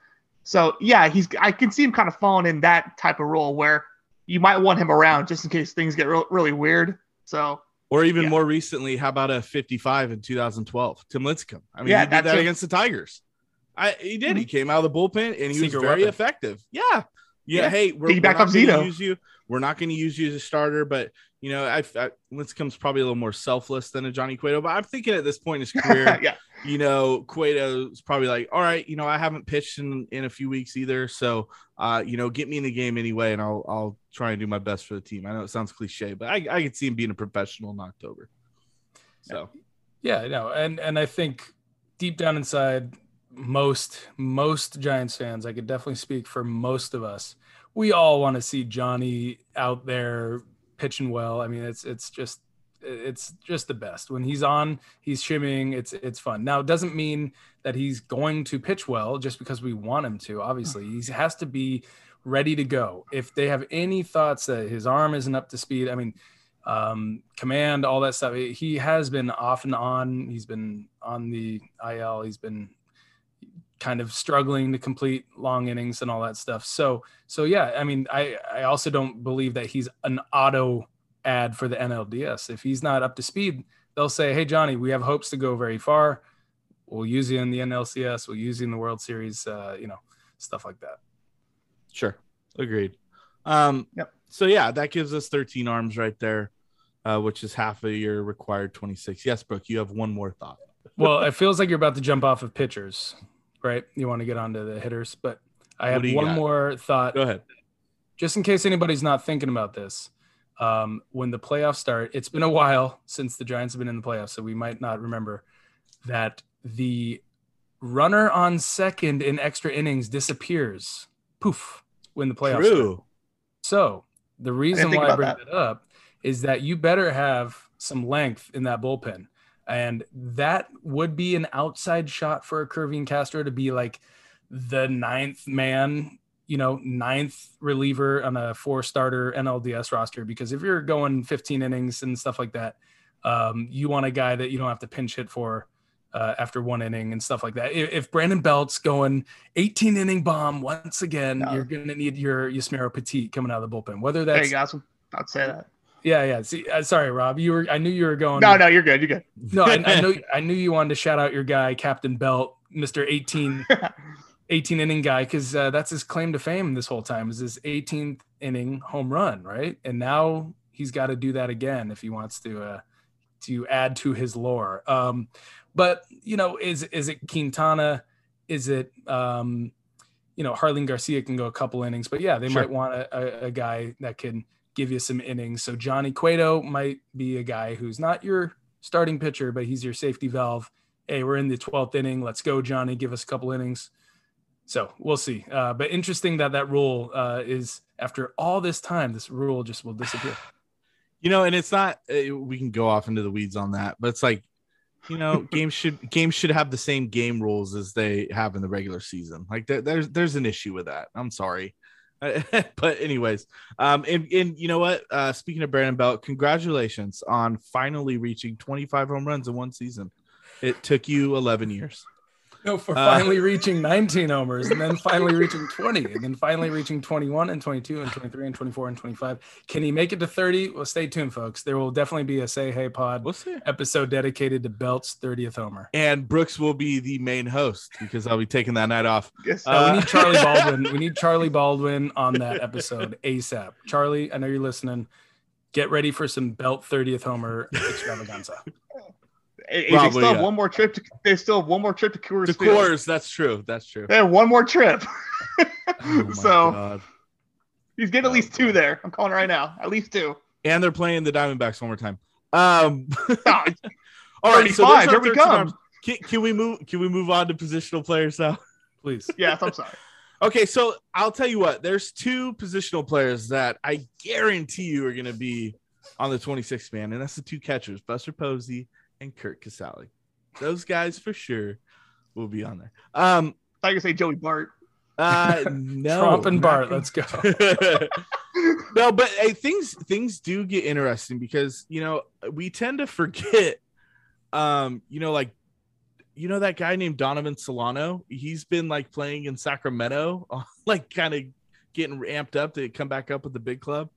So yeah, he's I can see him kind of falling in that type of role where you might want him around just in case things get re- really weird. So. Or even yeah. more recently, how about a fifty-five in two thousand twelve? Tim Lincecum. I mean, yeah, he did that it. against the Tigers. I, he did. Mm-hmm. He came out of the bullpen, and he Secret was very weapon. effective. Yeah. yeah. Yeah. Hey, we're, we're not going to use you. We're not going to use you as a starter, but, you know, I, I, Lincecum's probably a little more selfless than a Johnny Cueto, but I'm thinking at this point in his career, yeah. you know, Cueto's probably like, all right, you know, I haven't pitched in, in a few weeks either, so, uh, you know, get me in the game anyway, and I'll I'll try and do my best for the team. I know it sounds cliche, but I, I could see him being a professional in October. So, yeah, no, and and I think deep down inside most most Giants fans, I could definitely speak for most of us, we all want to see Johnny out there pitching well. I mean, it's it's just it's just the best when he's on. He's shimmying. It's it's fun. Now, it doesn't mean that he's going to pitch well just because we want him to. Obviously, he has to be ready to go. If they have any thoughts that his arm isn't up to speed, I mean, um, command, all that stuff. He has been off and on. He's been on the I L. He's been kind of struggling to complete long innings and all that stuff. So, so yeah, I mean, I, I also don't believe that he's an auto ad for the N L D S. If he's not up to speed, they'll say, hey, Johnny, we have hopes to go very far. We'll use you in the N L C S. We'll use you in the World Series, uh, you know, stuff like that. Sure. Agreed. Um, yep. So, yeah, that gives us thirteen arms right there, uh, which is half of your required twenty-six. Yes, Brooke, you have one more thought. Well, it feels like you're about to jump off of pitchers. Right, you want to get onto the hitters, but I have one got? more thought. Go ahead. Just in case anybody's not thinking about this, um, when the playoffs start, it's been a while since the Giants have been in the playoffs, so we might not remember that the runner on second in extra innings disappears, poof, when the playoffs True. start. So the reason I why I bring that. that up is that you better have some length in that bullpen. And that would be an outside shot for a Curving Castro to be like the ninth man, you know, ninth reliever on a four-starter N L D S roster. Because if you're going fifteen innings and stuff like that, um, you want a guy that you don't have to pinch hit for uh, after one inning and stuff like that. If, if Brandon Belt's going eighteen-inning bomb once again, no. you're going to need your Yusmeiro Petit coming out of the bullpen. Whether that's hey, guys, I'd say that. Yeah, yeah. See, uh, sorry, Rob. You were. I knew you were going. No, no, you're good. You're good. No, I, I know. I knew you wanted to shout out your guy, Captain Belt, Mister eighteen, eighteen inning guy, because uh, that's his claim to fame this whole time is his eighteenth inning home run, right? And now he's got to do that again if he wants to uh, to add to his lore. Um, but you know, is is it Quintana? Is it um, you know, Jarlín García can go a couple innings, but yeah, they sure. might want a, a, a guy that can give you some innings. So Johnny Cueto might be a guy who's not your starting pitcher, but he's your safety valve. Hey, we're in the twelfth inning. Let's go, Johnny. Give us a couple innings. So we'll see. Uh, but interesting that that rule uh, is after all this time, this rule just will disappear. You know, and it's not, uh, we can go off into the weeds on that, but it's like, you know, games should, games should have the same game rules as they have in the regular season. Like there, there's, there's an issue with that. I'm sorry. But anyways, um, and, and you know what? Uh, speaking of Brandon Belt, congratulations on finally reaching twenty-five home runs in one season. It took you eleven years. No, for finally uh, reaching nineteen homers, and then finally reaching twenty, and then finally reaching twenty-one and twenty-two and twenty-three and twenty-four and twenty-five. Can he make it to thirty? Well, stay tuned, folks. There will definitely be a Say Hey Pod we'll episode dedicated to Belt's thirtieth homer. And Brooks will be the main host because I'll be taking that night off. Yes. Uh, we need Charlie Baldwin. We need Charlie Baldwin on that episode ASAP. Charlie, I know you're listening. Get ready for some Belt thirtieth homer extravaganza. They Rob, still have yeah. one more trip. To, they still have one more trip to Coors. To Coors, Field. That's true. That's true. They have one more trip. oh so God. He's getting at least two there. I'm calling it right now. At least two. And they're playing the Diamondbacks one more time. Um, all right, so there we come. Can, can we move? Can we move on to positional players now, please? Yes, I'm sorry. Okay, so I'll tell you what. There's two positional players that I guarantee you are going to be on the twenty-sixth man, and that's the two catchers, Buster Posey and Kurt Casale. Those guys for sure will be on there. Um, I thought you were going to say Joey Bart. Uh, no, Trump and Bart. Let's go. No, but hey, things things do get interesting because, you know, we tend to forget, um, you know, like, you know, that guy named Donovan Solano, he's been like playing in Sacramento, like kind of getting ramped up to come back up with the big club,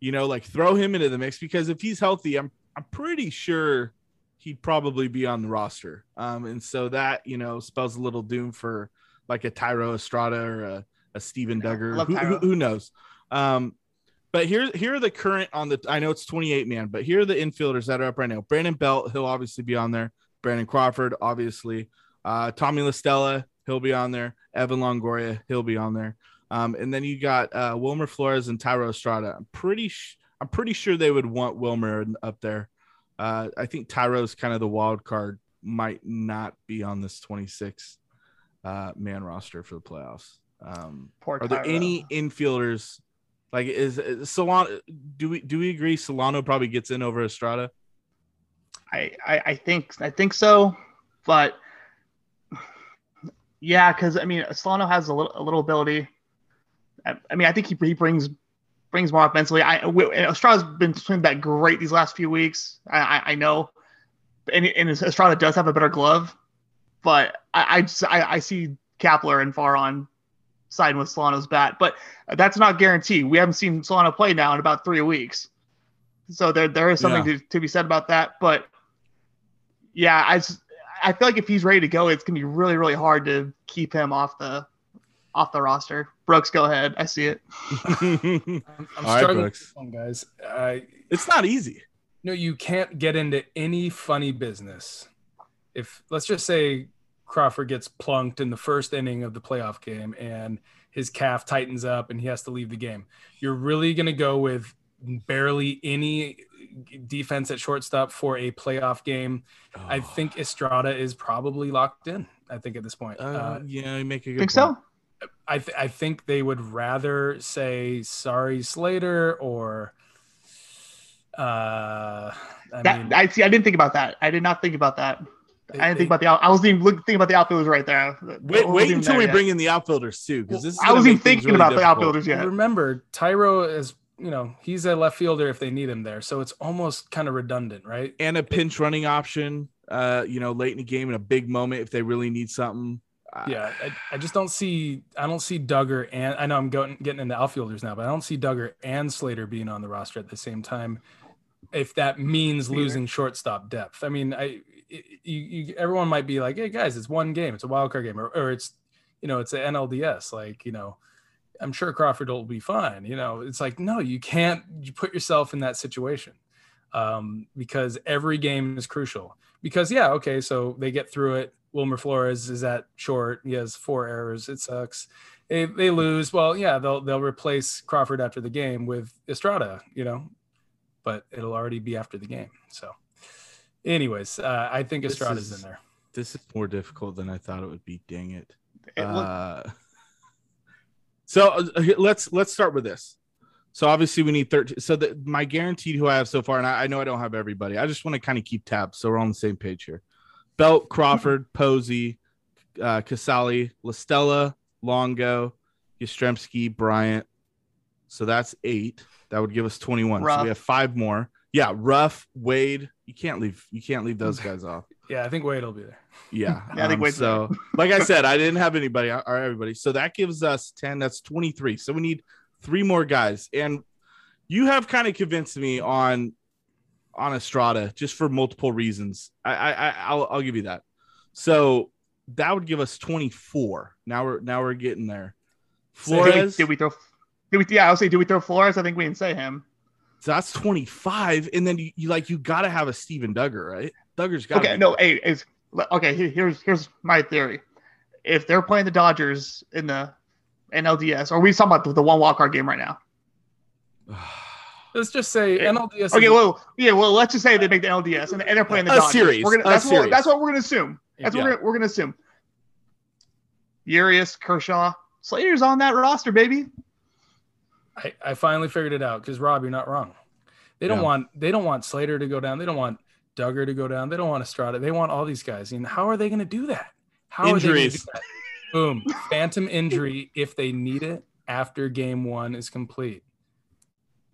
you know, like throw him into the mix, because if he's healthy, I'm, I'm pretty sure he'd probably be on the roster. Um, and so that, you know, spells a little doom for like a Thairo Estrada or a, a Steven Duggar, who, who, who knows? Um, but here, here are the current on the, I know it's twenty-eight man, but here are the infielders that are up right now. Brandon Belt, he'll obviously be on there. Brandon Crawford, obviously. Uh, Tommy La Stella, he'll be on there. Evan Longoria, he'll be on there. Um, and then you got uh, Wilmer Flores and Thairo Estrada. I'm pretty, sh- I'm pretty sure they would want Wilmer up there. Uh, I think Tyro's kind of the wild card. Might not be on this twenty-six uh, man roster for the playoffs. Um, Poor are Thairo. There any infielders? Like is, is Solano? Do we do we agree Solano probably gets in over Estrada? I, I, I think I think so, but yeah, because I mean Solano has a little a little ability. I, I mean I think he, he brings brings more offensively. I Estrada's been swinging back great these last few weeks. I I, I know, and, and Estrada does have a better glove, but I I, just, I I see Kapler and Farhan siding with Solano's bat, but that's not guaranteed. We haven't seen Solano play now in about three weeks, so there there is something yeah. to, to be said about that, but. Yeah, I just, I feel like if he's ready to go, it's gonna be really, really hard to keep him off the off the roster. Brooks, go ahead. I see it. I'm, I'm All struggling right, with this one, guys. Uh, it's not easy. No, you can't get into any funny business. If let's just say Crawford gets plunked in the first inning of the playoff game and his calf tightens up and he has to leave the game, you're really gonna go with barely any defense at shortstop for a playoff game. Oh. I think Estrada is probably locked in. I think at this point, uh, uh, yeah, you make a good think point. So. I th- I think they would rather say sorry Slater or. Uh, I that, mean, I see. I didn't think about that. I did not think about that. They, I didn't they, think about the. I wasn't even thinking about the outfielders right there. Wait, wait until we yet. bring in the outfielders too, because this. Is I wasn't even thinking really about difficult. the outfielders yet. Remember, Thairo is. You know, he's a left fielder if they need him there. So it's almost kind of redundant, right? And a pinch running option, uh, you know, late in the game in a big moment if they really need something. Yeah, I, I just don't see – I don't see Duggar and – I know I'm going, getting into outfielders now, but I don't see Duggar and Slater being on the roster at the same time if that means losing shortstop depth. I mean, I it, you, you everyone might be like, hey, guys, it's one game. It's a wild card game or, or it's – you know, it's an N L D S. Like, you know – I'm sure Crawford will be fine. You know, it's like, no, you can't you put yourself in that situation um, because every game is crucial because, yeah. Okay. So they get through it. Wilmer Flores is at short. He has four errors. It sucks. They, they lose. Well, yeah, they'll, they'll replace Crawford after the game with Estrada, you know, but it'll already be after the game. So anyways, uh, I think Estrada's in there. This is more difficult than I thought it would be. Dang it. it uh, looked- So uh, let's let's start with this. So obviously we need thirteen. So the, my guaranteed who I have so far, and I, I know I don't have everybody. I just want to kind of keep tabs so we're on the same page here. Belt, Crawford, Posey, uh, Casale, La Stella, Longo, Yastrzemski, Bryant. So that's eight. That would give us twenty-one. Ruff. So we have five more. Yeah, Ruff, Wade. You can't leave. You can't leave those guys off. Yeah, I think Wade will be there. Yeah, yeah I think um, Wade's so there. Like I said, I didn't have anybody or everybody, so that gives us ten. That's twenty-three. So we need three more guys, and you have kind of convinced me on on Estrada just for multiple reasons. I, I I'll I'll give you that. So that would give us twenty-four. Now we're now we're getting there. Flores, so did, we, did we throw? Did we? Yeah, I was saying, did we throw Flores? I think we didn't say him. So that's twenty-five, and then you, you like you got to have a Steven Duggar, right? Duggar's got. Okay, be. no, hey, it's okay. Here's here's my theory: if they're playing the Dodgers in the N L D S, or are we talking about the, the one wild card game right now? Let's just say yeah. N L D S. Okay, well, yeah, well, let's just say they make the N L D S and, and they're playing the a Dodgers. Series. We're gonna, that's a what, series. That's what we're gonna assume. That's yeah. what we're, we're gonna assume. Urias, Kershaw, Slater's on that roster, baby. I, I finally figured it out because, Rob, you're not wrong. They don't yeah. want they don't want Slater to go down. They don't want Duggar to go down. They don't want Estrada. They want all these guys. And how are they going to do that? How Injuries. Are they going to do that? Boom. Phantom injury if they need it after game one is complete.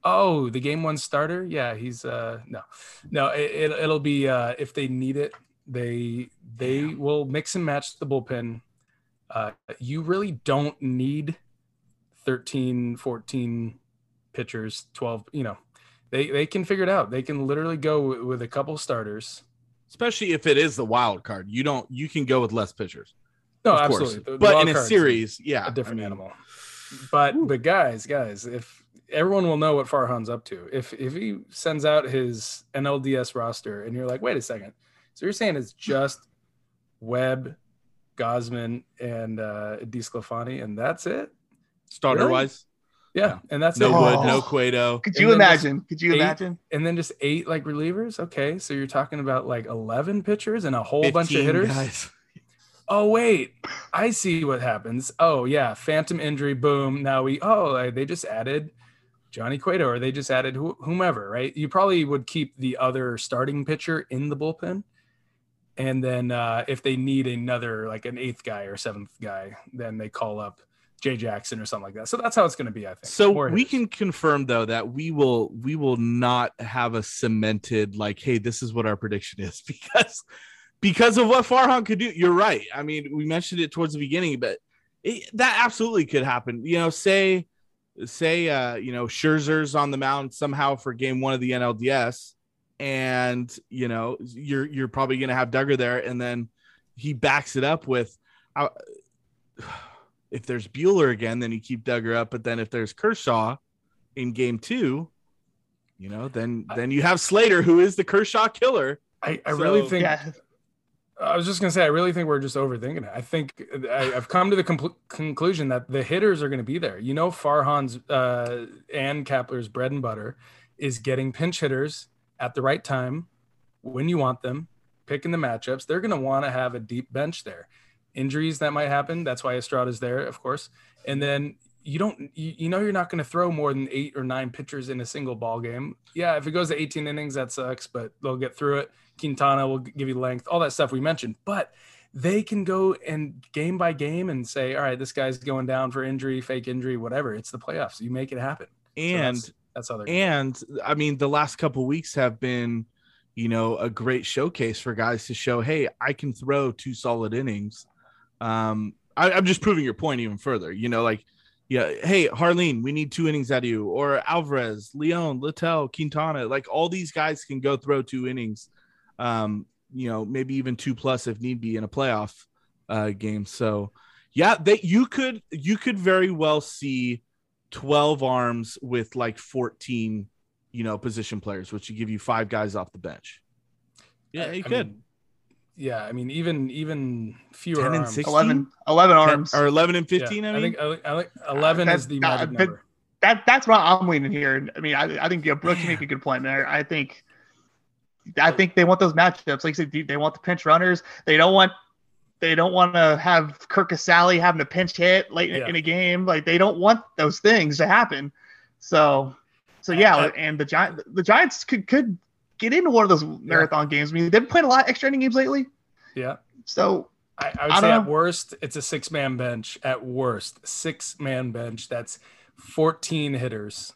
Oh, the game one starter? Yeah, he's uh, – no. No, it, it, it'll be uh, if they need it, they they will mix and match the bullpen. Uh, you really don't need thirteen, fourteen pitchers, twelve, you know. They they can figure it out. They can literally go with, with a couple starters, especially if it is the wild card. You don't. You can go with less pitchers. No, of absolutely. Course. The, the but in a series, yeah, a different I mean, animal. But whew. but guys, guys, if everyone will know what Farhan's up to, if if he sends out his N L D S roster, and you're like, wait a second, so you're saying it's just Webb, Gausman, and uh, DeSclafani, and that's it, starter really? wise. Yeah, and that's no Wood, no Cueto. Could you imagine? Could you eight, imagine? And then just eight like relievers. Okay, so you're talking about like eleven pitchers and a whole bunch of hitters. Guys. Oh wait, I see what happens. Oh yeah, phantom injury. Boom. Now we. Oh, they just added Johnny Cueto, or they just added wh- whomever. Right? You probably would keep the other starting pitcher in the bullpen, and then uh, if they need another, like an eighth guy or seventh guy, then they call up Jay Jackson or something like that. So that's how it's going to be, I think. So we can confirm though that we will we will not have a cemented like, hey, this is what our prediction is, because because of what Farhan could do. You're right. I mean, we mentioned it towards the beginning, but it, that absolutely could happen. You know, say say uh, you know, Scherzer's on the mound somehow for game one of the N L D S, and you know, you're you're probably going to have Duggar there, and then he backs it up with. Uh, If there's Bueller again, then you keep Duggar up. But then if there's Kershaw in game two, you know, then then you have Slater, who is the Kershaw killer. I, I so, really think yeah. – I was just going to say, I really think we're just overthinking it. I think I, I've come to the compl- conclusion that the hitters are going to be there. You know, Farhan's uh, and Kapler's bread and butter is getting pinch hitters at the right time when you want them, picking the matchups. They're going to want to have a deep bench there. Injuries that might happen. That's why Estrada's there, of course. And then you don't, you, you know, you're not going to throw more than eight or nine pitchers in a single ball game. Yeah, if it goes to eighteen innings, that sucks, but they'll get through it. Quintana will give you length, all that stuff we mentioned. But they can go and game by game and say, all right, this guy's going down for injury, fake injury, whatever. It's the playoffs. You make it happen. And so that's, that's how they're going. And I mean, the last couple of weeks have been, you know, a great showcase for guys to show, hey, I can throw two solid innings. Um, I, I'm just proving your point even further, you know, like, yeah, hey, Jarlín, we need two innings out of you, or Alvarez, Leon, Littell, Quintana, like all these guys can go throw two innings, um, you know, maybe even two plus if need be in a playoff uh, game. So yeah, that you could, you could very well see twelve arms with like fourteen, you know, position players, which would give you five guys off the bench. Yeah, you I could. Mean, Yeah, I mean, even even fewer ten and arms. eleven, eleven arms. ten, or eleven and fifteen, yeah, I mean? I think I, I, eleven uh, is the magic uh, number. That, that's why I'm leaning here. I mean, I, I think yeah, Brooks make a good point, man. I think, I think they want those matchups. Like you said, they want the pinch runners. They don't want they don't want to have Kirk Casale having a pinch hit late yeah. in a game. Like, they don't want those things to happen. So, so yeah, uh, and the, Gi- the Giants could could – get into one of those marathon yeah. games. I mean, they've played a lot of extra inning games lately. Yeah. So I, I would I say know. at worst, it's a six man bench. At worst, six man bench. That's fourteen hitters.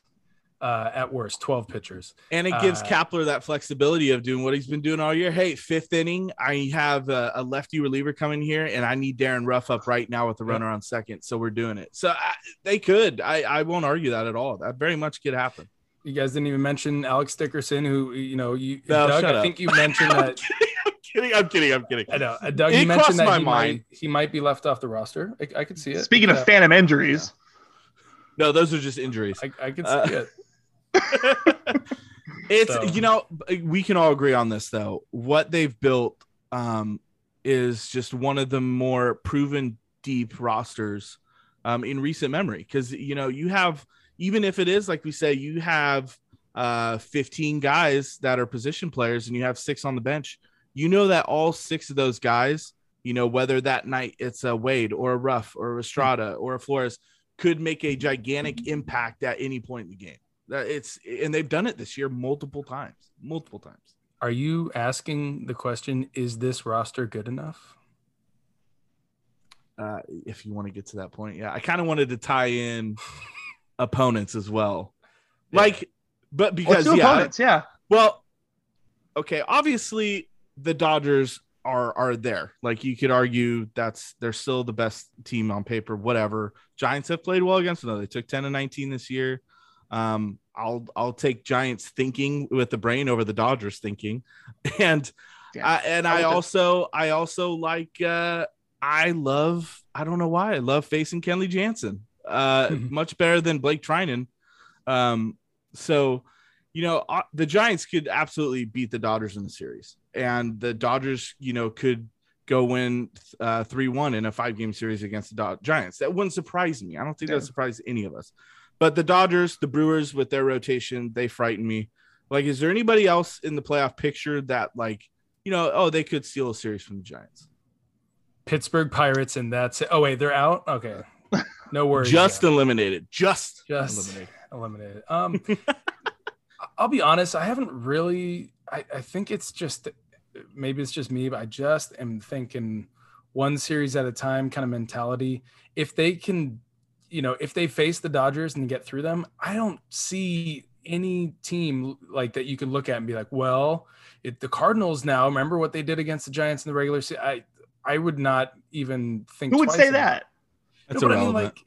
Uh, at worst, twelve pitchers. And it gives uh, Kapler that flexibility of doing what he's been doing all year. Hey, fifth inning, I have a, a lefty reliever coming here, and I need Darren Ruff up right now with the runner on second. So we're doing it. So I, they could. I, I won't argue that at all. That very much could happen. You guys didn't even mention Alex Dickerson, who, you know, you no, Doug, I think you mentioned that. I'm kidding, I'm kidding, I'm kidding. I know. Uh, Doug, it you mentioned that my he, mind. Might, he might be left off the roster. I, I could see it. Speaking of uh, phantom injuries. Yeah. No, those are just injuries. I, I could see uh, it. It's, so. you know, we can all agree on this, though. What they've built um, is just one of the more proven deep rosters um, in recent memory. Because, you know, you have – even if it is, like we say, you have uh, fifteen guys that are position players and you have six on the bench, you know that all six of those guys you know, whether that night it's a Wade or a Ruff or a Estrada or a Flores could make a gigantic impact at any point in the game. That it's, and they've done it this year multiple times, multiple times. Are you asking the question, is this roster good enough? Uh, if you want to get to that point. Yeah. I kind of wanted to tie in opponents as well. Yeah. Like, but because yeah, opponents, yeah, well, okay. Obviously the Dodgers are, are there. Like you could argue that's, they're still the best team on paper, whatever. Giants have played well against them. They took ten and nineteen this year. Um, I'll, I'll take Giants thinking with the brain over the Dodgers thinking. And, yeah, I, and I, I also, I also like, uh, I love, I don't know why I love facing Kenley Jansen uh, much better than Blake Trinan. Um, so, you know, uh, the Giants could absolutely beat the Dodgers in the series, and the Dodgers, you know, could go win uh, three one in a five game series against the Dod- Giants. That wouldn't surprise me. I don't think yeah. that would surprise any of us, but the Dodgers, the Brewers with their rotation, they frighten me. Like, is there anybody else in the playoff picture that like, you know, oh, they could steal a series from the Giants? Pittsburgh Pirates, and that's it. Oh, wait, they're out? Okay. No worries. Just yeah. eliminated. Just, Just eliminated. eliminated. Um, I'll be honest. I haven't really – I think it's just – maybe it's just me, but I just am thinking one series at a time kind of mentality. If they can – you know, if they face the Dodgers and get through them, I don't see – any team like that you can look at and be like, well, it, the Cardinals now, remember what they did against the Giants in the regular season? I, I would not even think Who would twice say that? That's no, but irrelevant. I mean, like,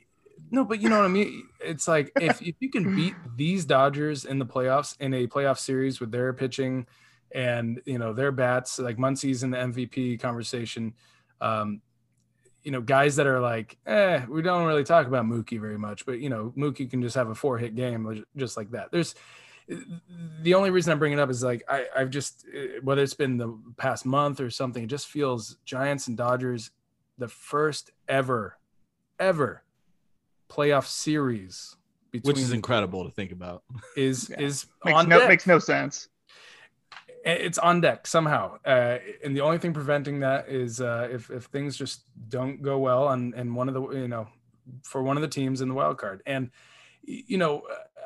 no, but you know what I mean? It's like, if, if you can beat these Dodgers in the playoffs, in a playoff series with their pitching and, you know, their bats, like Muncy's in the M V P conversation, um, you know, guys that are like, eh, we don't really talk about Mookie very much, but you know, Mookie can just have a four hit game just like that. There's the only reason I bring it up is like, I, I've just, whether it's been the past month or something, it just feels Giants and Dodgers, the first ever, ever playoff series between, which is incredible to think about, is, yeah. is makes on no, deck. Makes no sense. It's on deck somehow. Uh, and the only thing preventing that is uh, if, if things just don't go well on, and one of the, you know, for one of the teams in the wild card. And, you know,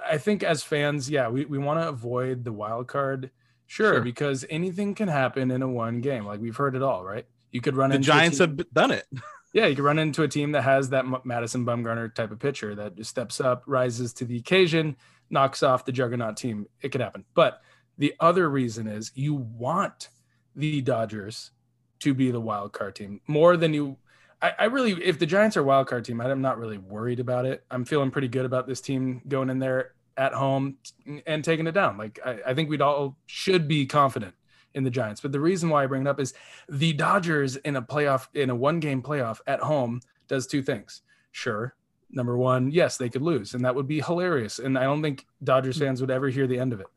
I think as fans, yeah, we, we want to avoid the wild card. Sure, sure. Because anything can happen in a one game. Like we've heard it all, right? You could run the into the Giants have done it. Yeah. You could run into a team that has that Madison Bumgarner type of pitcher that just steps up, rises to the occasion, knocks off the juggernaut team. It could happen. But the other reason is you want the Dodgers to be the wild card team more than you. I, I really, if the Giants are wild card team, I'm not really worried about it. I'm feeling pretty good about this team going in there at home and taking it down. Like I, I think we'd all should be confident in the Giants. But the reason why I bring it up is the Dodgers in a playoff, in a one game playoff at home does two things. Sure. Number one, yes, they could lose, and that would be hilarious. And I don't think Dodgers fans would ever hear the end of it.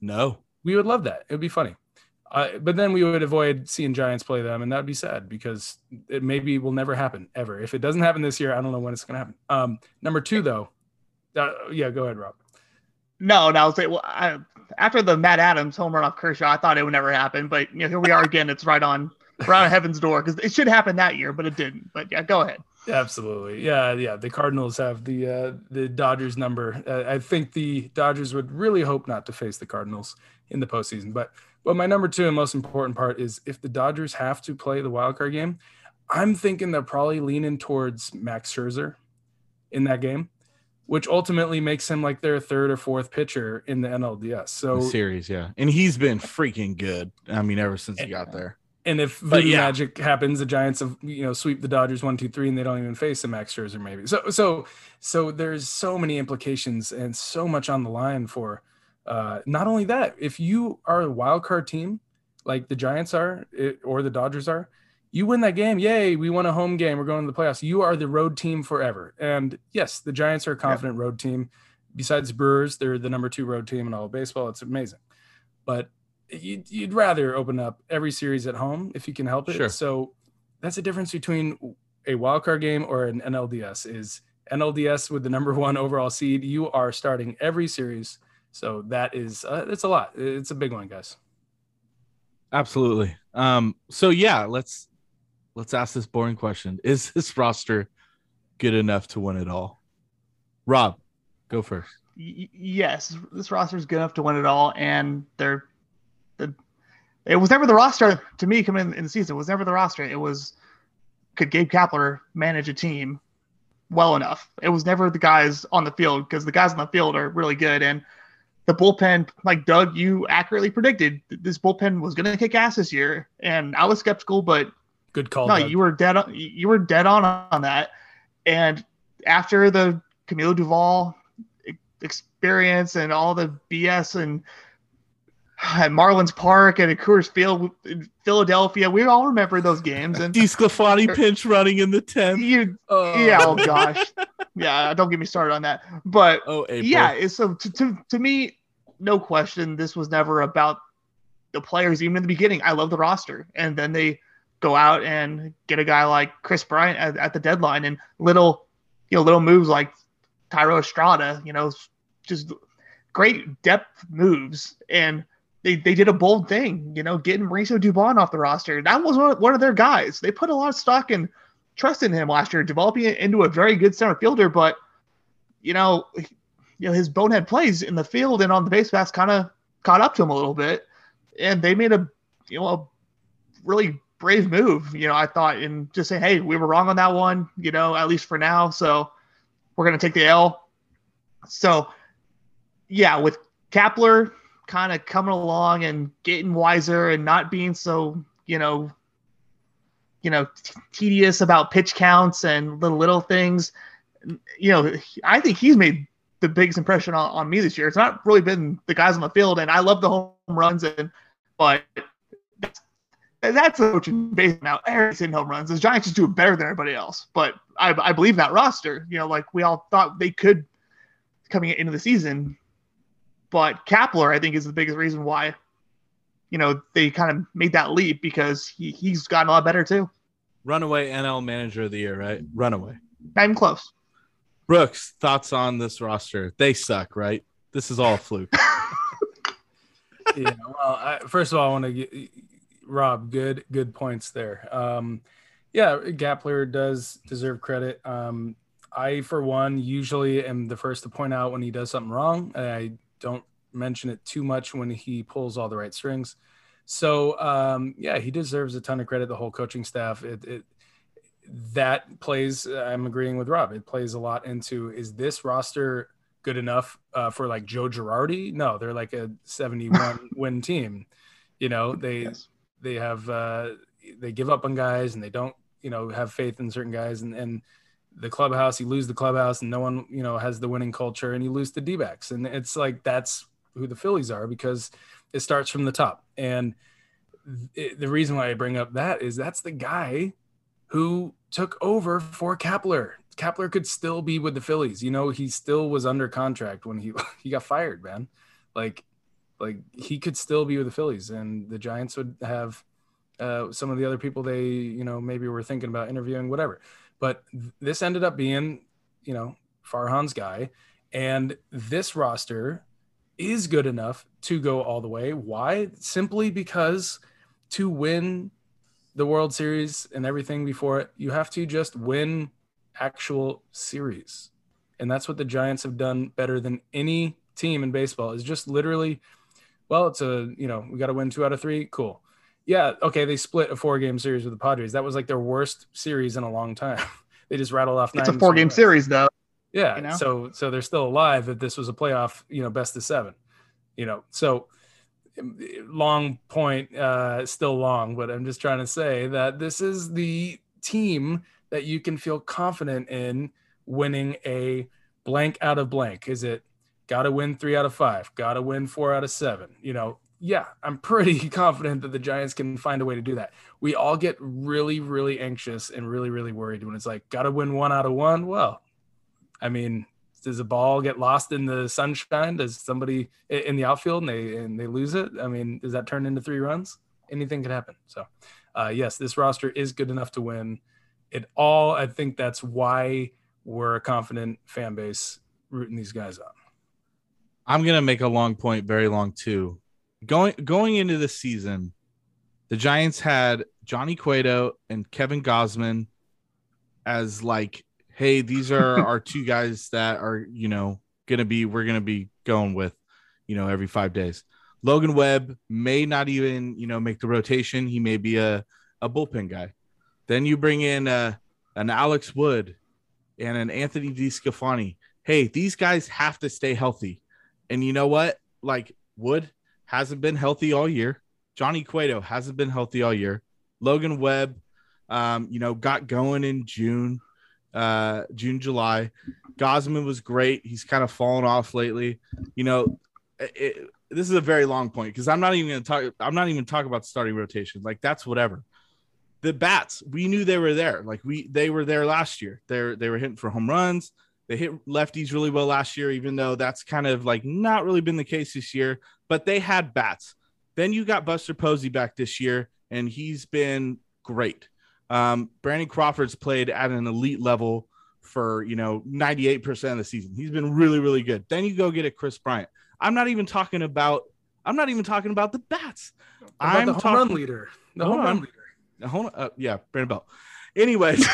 No, we would love that. It would be funny. Uh, but then we would avoid seeing Giants play them, and that would be sad because it maybe will never happen ever. If it doesn't happen this year, I don't know when it's going to happen. Um, number two, though. Uh, yeah, go ahead, Rob. No, and I was like, well, I, after the Matt Adams home run off Kershaw, I thought it would never happen. But you know, here we are again. It's right on, right on heaven's door, because it should happen that year, but it didn't. But yeah, go ahead. Absolutely. Yeah. Yeah. The Cardinals have the, uh, the Dodgers number. Uh, I think the Dodgers would really hope not to face the Cardinals in the postseason, but, but my number two and most important part is if the Dodgers have to play the wildcard game, I'm thinking they're probably leaning towards Max Scherzer in that game, which ultimately makes him like their third or fourth pitcher in the N L D S. So the series. Yeah. And he's been freaking good. I mean, ever since he got there. And if voodoo yeah. magic happens, the Giants have, you know, sweep the Dodgers one, two, three, and they don't even face the Max Scherzer maybe. So, so, so there's so many implications and so much on the line for uh, not only that, if you are a wild card team, like the Giants are, it, or the Dodgers are, you win that game. Yay. We won a home game. We're going to the playoffs. You are the road team forever. And yes, the Giants are a confident yeah. road team. Besides Brewers, they're the number two road team in all of baseball. It's amazing. But You'd, you'd rather open up every series at home if you can help it. Sure. So that's the difference between a wild card game or an N L D S is N L D S with the number one overall seed. You are starting every series. So that is, uh, it's a lot. It's a big one, guys. Absolutely. Um, so yeah, let's let's ask this boring question. Is this roster good enough to win it all? Rob, go first. Y- yes, this roster is good enough to win it all. And they're, the, it was never the roster to me coming in, in the season. It was never the roster. It was, could Gabe Kapler manage a team well enough? It was never the guys on the field, because the guys on the field are really good. And the bullpen, like Doug, you accurately predicted this bullpen was going to kick ass this year. And I was skeptical, but good call. No, Doug. you were dead on, you were dead on on that. And after the Camilo Doval experience and all the B S and at Marlins Park and at Coors Field in Philadelphia, we all remember those games. And DeSclafani pinch running in the tenth. You, oh. Yeah, oh gosh, yeah. Don't get me started on that. But oh, yeah, so to, to to me, no question, this was never about the players. Even in the beginning, I love the roster, and then they go out and get a guy like Chris Bryant at, at the deadline, and little, you know, little moves like Thairo Estrada, you know, just great depth moves. And They they did a bold thing, you know, getting Mauricio Dubon off the roster. That was one of, one of their guys. They put a lot of stock and trust in him last year, developing it into a very good center fielder. But, you know, you know his bonehead plays in the field and on the base paths kind of caught up to him a little bit. And they made a, you know, a really brave move, you know, I thought, in just saying, hey, we were wrong on that one, you know, at least for now. So we're going to take the L. So, yeah, with Kapler kind of coming along and getting wiser and not being so, you know, you know, t- tedious about pitch counts and little, little things. You know, I think he's made the biggest impression on, on me this year. It's not really been the guys on the field, and I love the home runs, and but that's, that's a coaching base now. Everybody's hitting home runs. The Giants just do it better than everybody else. But I, I believe that roster, you know, like we all thought they could coming into the season. But Kapler, I think, is the biggest reason why, you know, they kind of made that leap, because he, he's gotten a lot better too. Runaway N L Manager of the Year, right? Runaway. Not even close. Brooks, thoughts on this roster? They suck, right? This is all a fluke. Yeah. Well, I, first of all, I want to get Rob good good points there. Um, yeah, Kapler does deserve credit. Um, I, for one, usually am the first to point out when he does something wrong. I don't mention it too much when he pulls all the right strings. So um, yeah, he deserves a ton of credit. The whole coaching staff, it, it that plays, I'm agreeing with Rob. It plays a lot into, is this roster good enough uh, for like Joe Girardi? No, they're like a seventy-one win team. You know, they, yes. they have, uh, they give up on guys, and they don't, you know, have faith in certain guys, and, and, the clubhouse, you lose the clubhouse, and no one, you know, has the winning culture, and you lose the D-backs. And it's like, that's who the Phillies are, because it starts from the top. And th- the reason why I bring up that is that's the guy who took over for Kapler. Kapler could still be with the Phillies. You know, he still was under contract when he, he got fired, man. Like, like he could still be with the Phillies, and the Giants would have uh, some of the other people they, you know, maybe were thinking about interviewing, whatever. But this ended up being, you know, Farhan's guy. And this roster is good enough to go all the way. Why? Simply because to win the World Series and everything before it, you have to just win actual series. And that's what the Giants have done better than any team in baseball, is just literally, well, it's a, you know, we got to win two out of three. Cool. Yeah, okay, they split a four-game series with the Padres. That was like their worst series in a long time. They just rattled off nine. It's a four-game series, though. Yeah, you know? so so they're still alive if this was a playoff, you know, best of seven. You know, so long point, uh, still long, but I'm just trying to say that this is the team that you can feel confident in winning a blank out of blank. Is it got to win three out of five, got to win four out of seven, you know? Yeah, I'm pretty confident that the Giants can find a way to do that. We all get really, really anxious and really, really worried when it's like, got to win one out of one. Well, I mean, does a ball get lost in the sunshine? Does somebody in the outfield and they and they lose it? I mean, does that turn into three runs? Anything could happen. So, uh, yes, this roster is good enough to win it all. I think that's why we're a confident fan base rooting these guys on. I'm going to make a long point, very long too. Going going into the season, the Giants had Johnny Cueto and Kevin Gausman as like, hey, these are our two guys that are, you know, going to be, we're going to be going with, you know, every five days. Logan Webb may not even, you know, make the rotation. He may be a, a bullpen guy. Then you bring in uh, an Alex Wood and an Anthony DeSclafani. Hey, these guys have to stay healthy. And you know what? Like, Wood hasn't been healthy all year. Johnny Cueto hasn't been healthy all year. Logan Webb, um, you know, got going in June, uh, June, July. Gausman was great. He's kind of fallen off lately. You know, it, this is a very long point because I'm not even going to talk. I'm not even talking about starting rotation. Like, that's whatever. The bats, we knew they were there. Like we, they were there last year. They they were hitting for home runs. They hit lefties really well last year, even though that's kind of like not really been the case this year. But they had bats. Then you got Buster Posey back this year, and he's been great. Um, Brandon Crawford's played at an elite level for, you know, ninety-eight percent of the season. He's been really, really good. Then you go get a Chris Bryant. I'm not even talking about. I'm not even talking about the bats. About I'm the home talk- run leader. The home run leader. Hold on, uh, yeah, Brandon Belt. Anyways,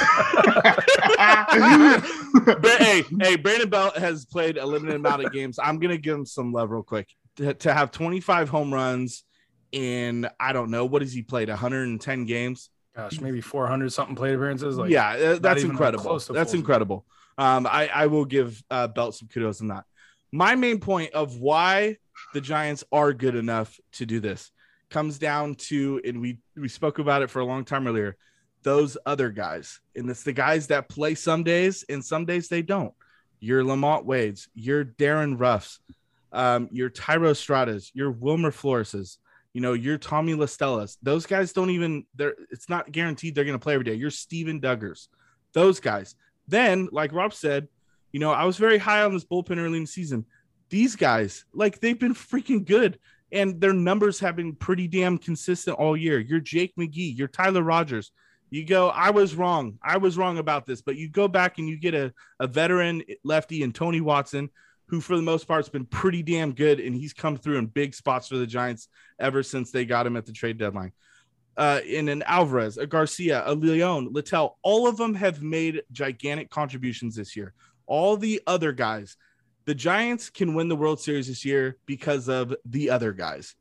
hey, hey, Brandon Belt has played a limited amount of games. I'm gonna give him some love real quick. To, to have twenty-five home runs in, I don't know, what has he played? one hundred ten games? Gosh, maybe four hundred something plate appearances. Like, yeah, uh, that's incredible. That's incredible. Um, I, I will give uh, Belt some kudos on that. My main point of why the Giants are good enough to do this comes down to, and we we spoke about it for a long time earlier, those other guys. And it's the guys that play some days and some days they don't. Your Lamont Wades, your Darren Ruffs, um, your Thairo Estradas, your Wilmer Floreses, you know, your Tommy Listelas. Those guys don't even, they're, it's not guaranteed they're going to play every day. Your Steven Duggars, those guys. Then, like Rob said, you know, I was very high on this bullpen early in the season. These guys, like, they've been freaking good. And their numbers have been pretty damn consistent all year. You're Jake McGee. You're Tyler Rogers. You go, I was wrong. I was wrong about this. But you go back and you get a, a veteran lefty and Tony Watson, who for the most part has been pretty damn good. And he's come through in big spots for the Giants ever since they got him at the trade deadline. Uh, in an Alvarez, a Garcia, a Leon, Littell, all of them have made gigantic contributions this year. All the other guys. The Giants can win the World Series this year because of the other guys.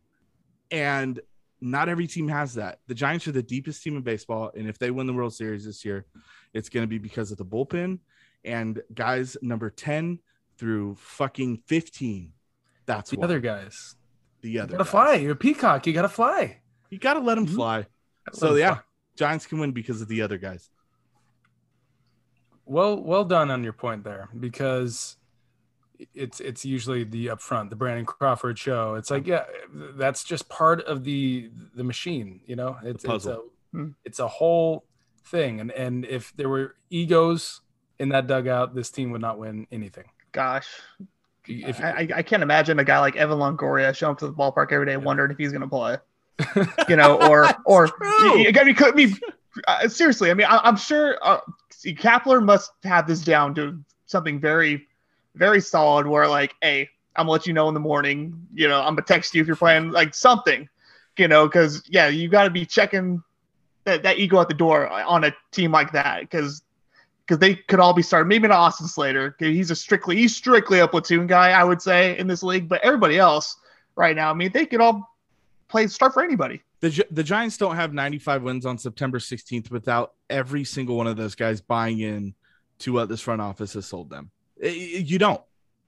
And not every team has that. The Giants are the deepest team in baseball. And if they win the World Series this year, it's going to be because of the bullpen and guys number ten through fucking fifteen. That's the why. Other guys. The other. You got to fly. You're a peacock. You got to fly. You got to let them fly. Let so, them yeah, fly. Giants can win because of the other guys. Well, well done on your point there, because it's it's usually the upfront, the Brandon Crawford show. It's like, yeah, that's just part of the the machine, you know. It's it's a it's a whole thing, and and if there were egos in that dugout, this team would not win anything. Gosh, if, I, I can't imagine a guy like Evan Longoria showing up to the ballpark every day, yeah, wondering if he's going to play, you know, or or I mean, could be uh, seriously. I mean, I, I'm sure uh, see, Kapler must have this down to something very. very solid where like, hey, I'm gonna let you know in the morning, you know, I'm gonna text you if you're playing, like something, you know, because yeah, you got to be checking that, that ego at the door on a team like that, because because they could all be starting. Maybe not Austin Slater, he's a strictly he's strictly a platoon guy, I would say, in this league, but everybody else right now, I mean, they could all play start for anybody. The, the Giants don't have ninety-five wins on September sixteenth without every single one of those guys buying in to what this front office has sold them. You don't.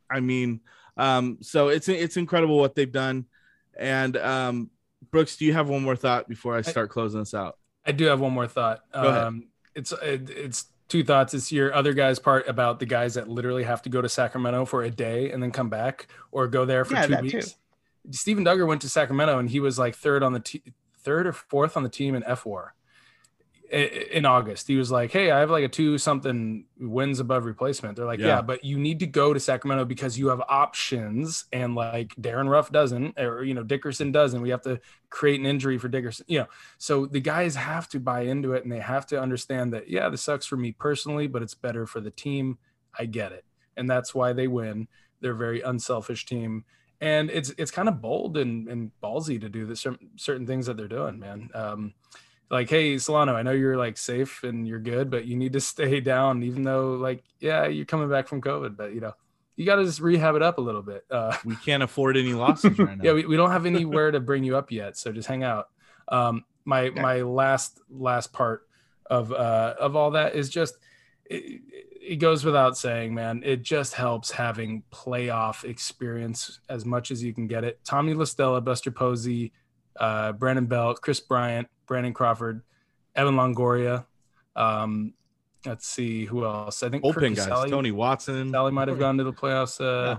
I mean, um, so it's it's incredible what they've done. And um, Brooks, do you have one more thought before I start I, closing this out? I do have one more thought. Um, it's it, it's two thoughts. It's your other guys part about the guys that literally have to go to Sacramento for a day and then come back, or go there for yeah, two weeks. Too. Steven Duggar went to Sacramento and he was like third on the t- third or fourth on the team in F W A R. In August, he was like, hey, I have like a two something wins above replacement. They're like, yeah. yeah, but you need to go to Sacramento because you have options. And like Darren Ruff doesn't, or, you know, Dickerson doesn't, we have to create an injury for Dickerson, you know, so the guys have to buy into it and they have to understand that, yeah, this sucks for me personally, but it's better for the team. I get it. And that's why they win. They're a very unselfish team. And it's it's kind of bold and, and ballsy to do the certain, certain things that they're doing, man. Um, like, hey, Solano, I know you're like safe and you're good, but you need to stay down, even though like, yeah, you're coming back from COVID, but you know, you got to just rehab it up a little bit. Uh, we can't afford any losses right now. Yeah, we, we don't have anywhere to bring you up yet, so just hang out. Um, my okay. my last last part of uh, of all that is just it, it goes without saying, man. It just helps having playoff experience as much as you can get it. Tommy La Stella, Buster Posey, uh, Brandon Belt, Chris Bryant, Brandon Crawford, Evan Longoria. Um, Let's see who else. I think open guys. Sally, Tony Watson. Sally might have gone to the playoffs. Uh,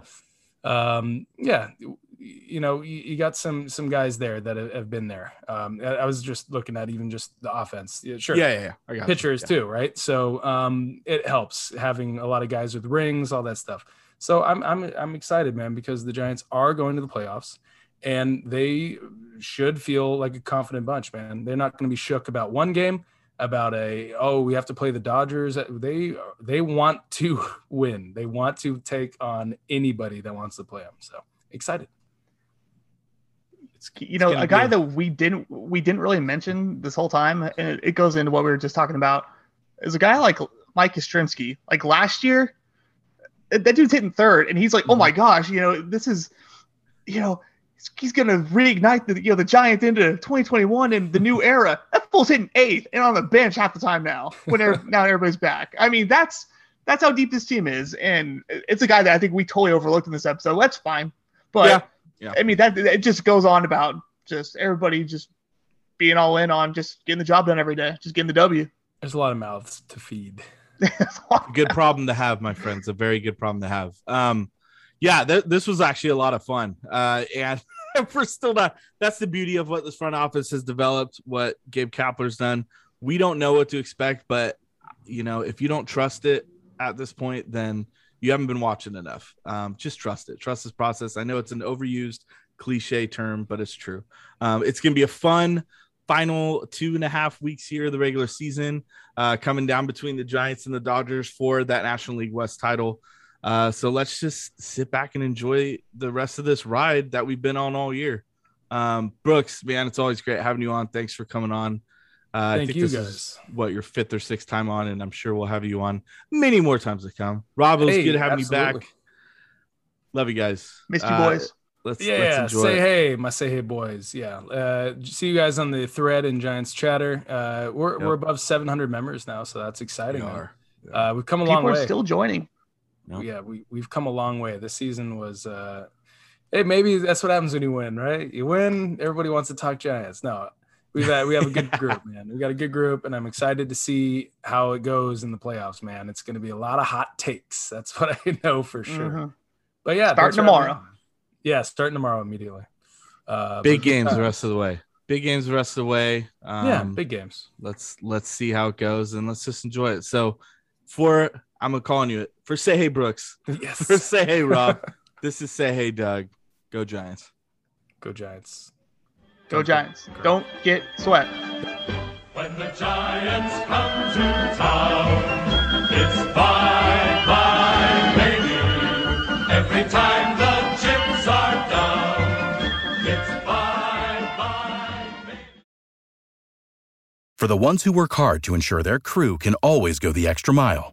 yeah. Um, yeah, you know, you, you got some some guys there that have, have been there. Um, I, I was just looking at even just the offense. Yeah, sure. Yeah, yeah, yeah. I got pitchers yeah. too, right? So um, it helps having a lot of guys with rings, all that stuff. So I'm I'm I'm excited, man, because the Giants are going to the playoffs, and they should feel like a confident bunch, man. They're not going to be shook about one game. About a oh we have to play the Dodgers. They they want to win. They want to take on anybody that wants to play them. So excited. It's, you know, it's a guy be. that we didn't we didn't really mention this whole time, and it, it goes into what we were just talking about, is a guy like Mike Yastrzemski. Like last year, that dude's hitting third, and he's like, mm-hmm. oh my gosh, you know, this is, you know. He's going to reignite the you know the Giants into twenty twenty-one and the new era. That fool's hitting eighth and on the bench half the time now. When now everybody's back. I mean, that's that's how deep this team is, and it's a guy that I think we totally overlooked in this episode. That's fine, but yeah. Yeah. I mean that it just goes on about just everybody just being all in on just getting the job done every day, just getting the W. There's a lot of mouths to feed. Good problem to have, my friends. A very good problem to have. Um, yeah, th- this was actually a lot of fun, uh, and. We're still not. That's the beauty of what this front office has developed, what Gabe Kapler's done. We don't know what to expect, but you know, if you don't trust it at this point, then you haven't been watching enough. Um, just trust it. Trust this process. I know it's an overused cliche term, but it's true. Um, it's going to be a fun final two and a half weeks here of the regular season, uh, coming down between the Giants and the Dodgers for that National League West title. Uh, so let's just sit back and enjoy the rest of this ride that we've been on all year. Um, Brooks, man, it's always great having you on. Thanks for coming on. Uh, Thank I think you this guys. Is, what, your fifth or sixth time on, and I'm sure we'll have you on many more times to come. Rob, it was hey, good having absolutely. you back. Love you guys. Missed you, uh, boys. Let's, yeah, let's enjoy say it. hey, my say hey, boys. Yeah. Uh, see you guys on the thread in Giants Chatter. Uh, we're yep. we're above seven hundred members now, so that's exciting. We are. Yeah. Uh, we've come a People long way. People are still joining. Nope. Yeah, we, we've come a long way. This season was, uh, hey, maybe that's what happens when you win, right? You win, everybody wants to talk Giants. No, we've had, we have a good group, man. We got a good group, and I'm excited to see how it goes in the playoffs, man. It's going to be a lot of hot takes. That's what I know for sure. Mm-hmm. But yeah, starting tomorrow. Right. Yeah, starting tomorrow immediately. Uh, big games uh, the rest of the way. Big games the rest of the way. Um, yeah, big games. Let's let's see how it goes, and let's just enjoy it. So, for I'm calling you it. For Say Hey Brooks. Yes. For Say Hey Rob. This is Say Hey Doug. Go Giants. Go Giants. Go, Go Giants. Go. Don't get swept. When the Giants come to town, it's bye bye baby. Every time the chips are down, it's bye bye baby. For the ones who work hard to ensure their crew can always go the extra mile,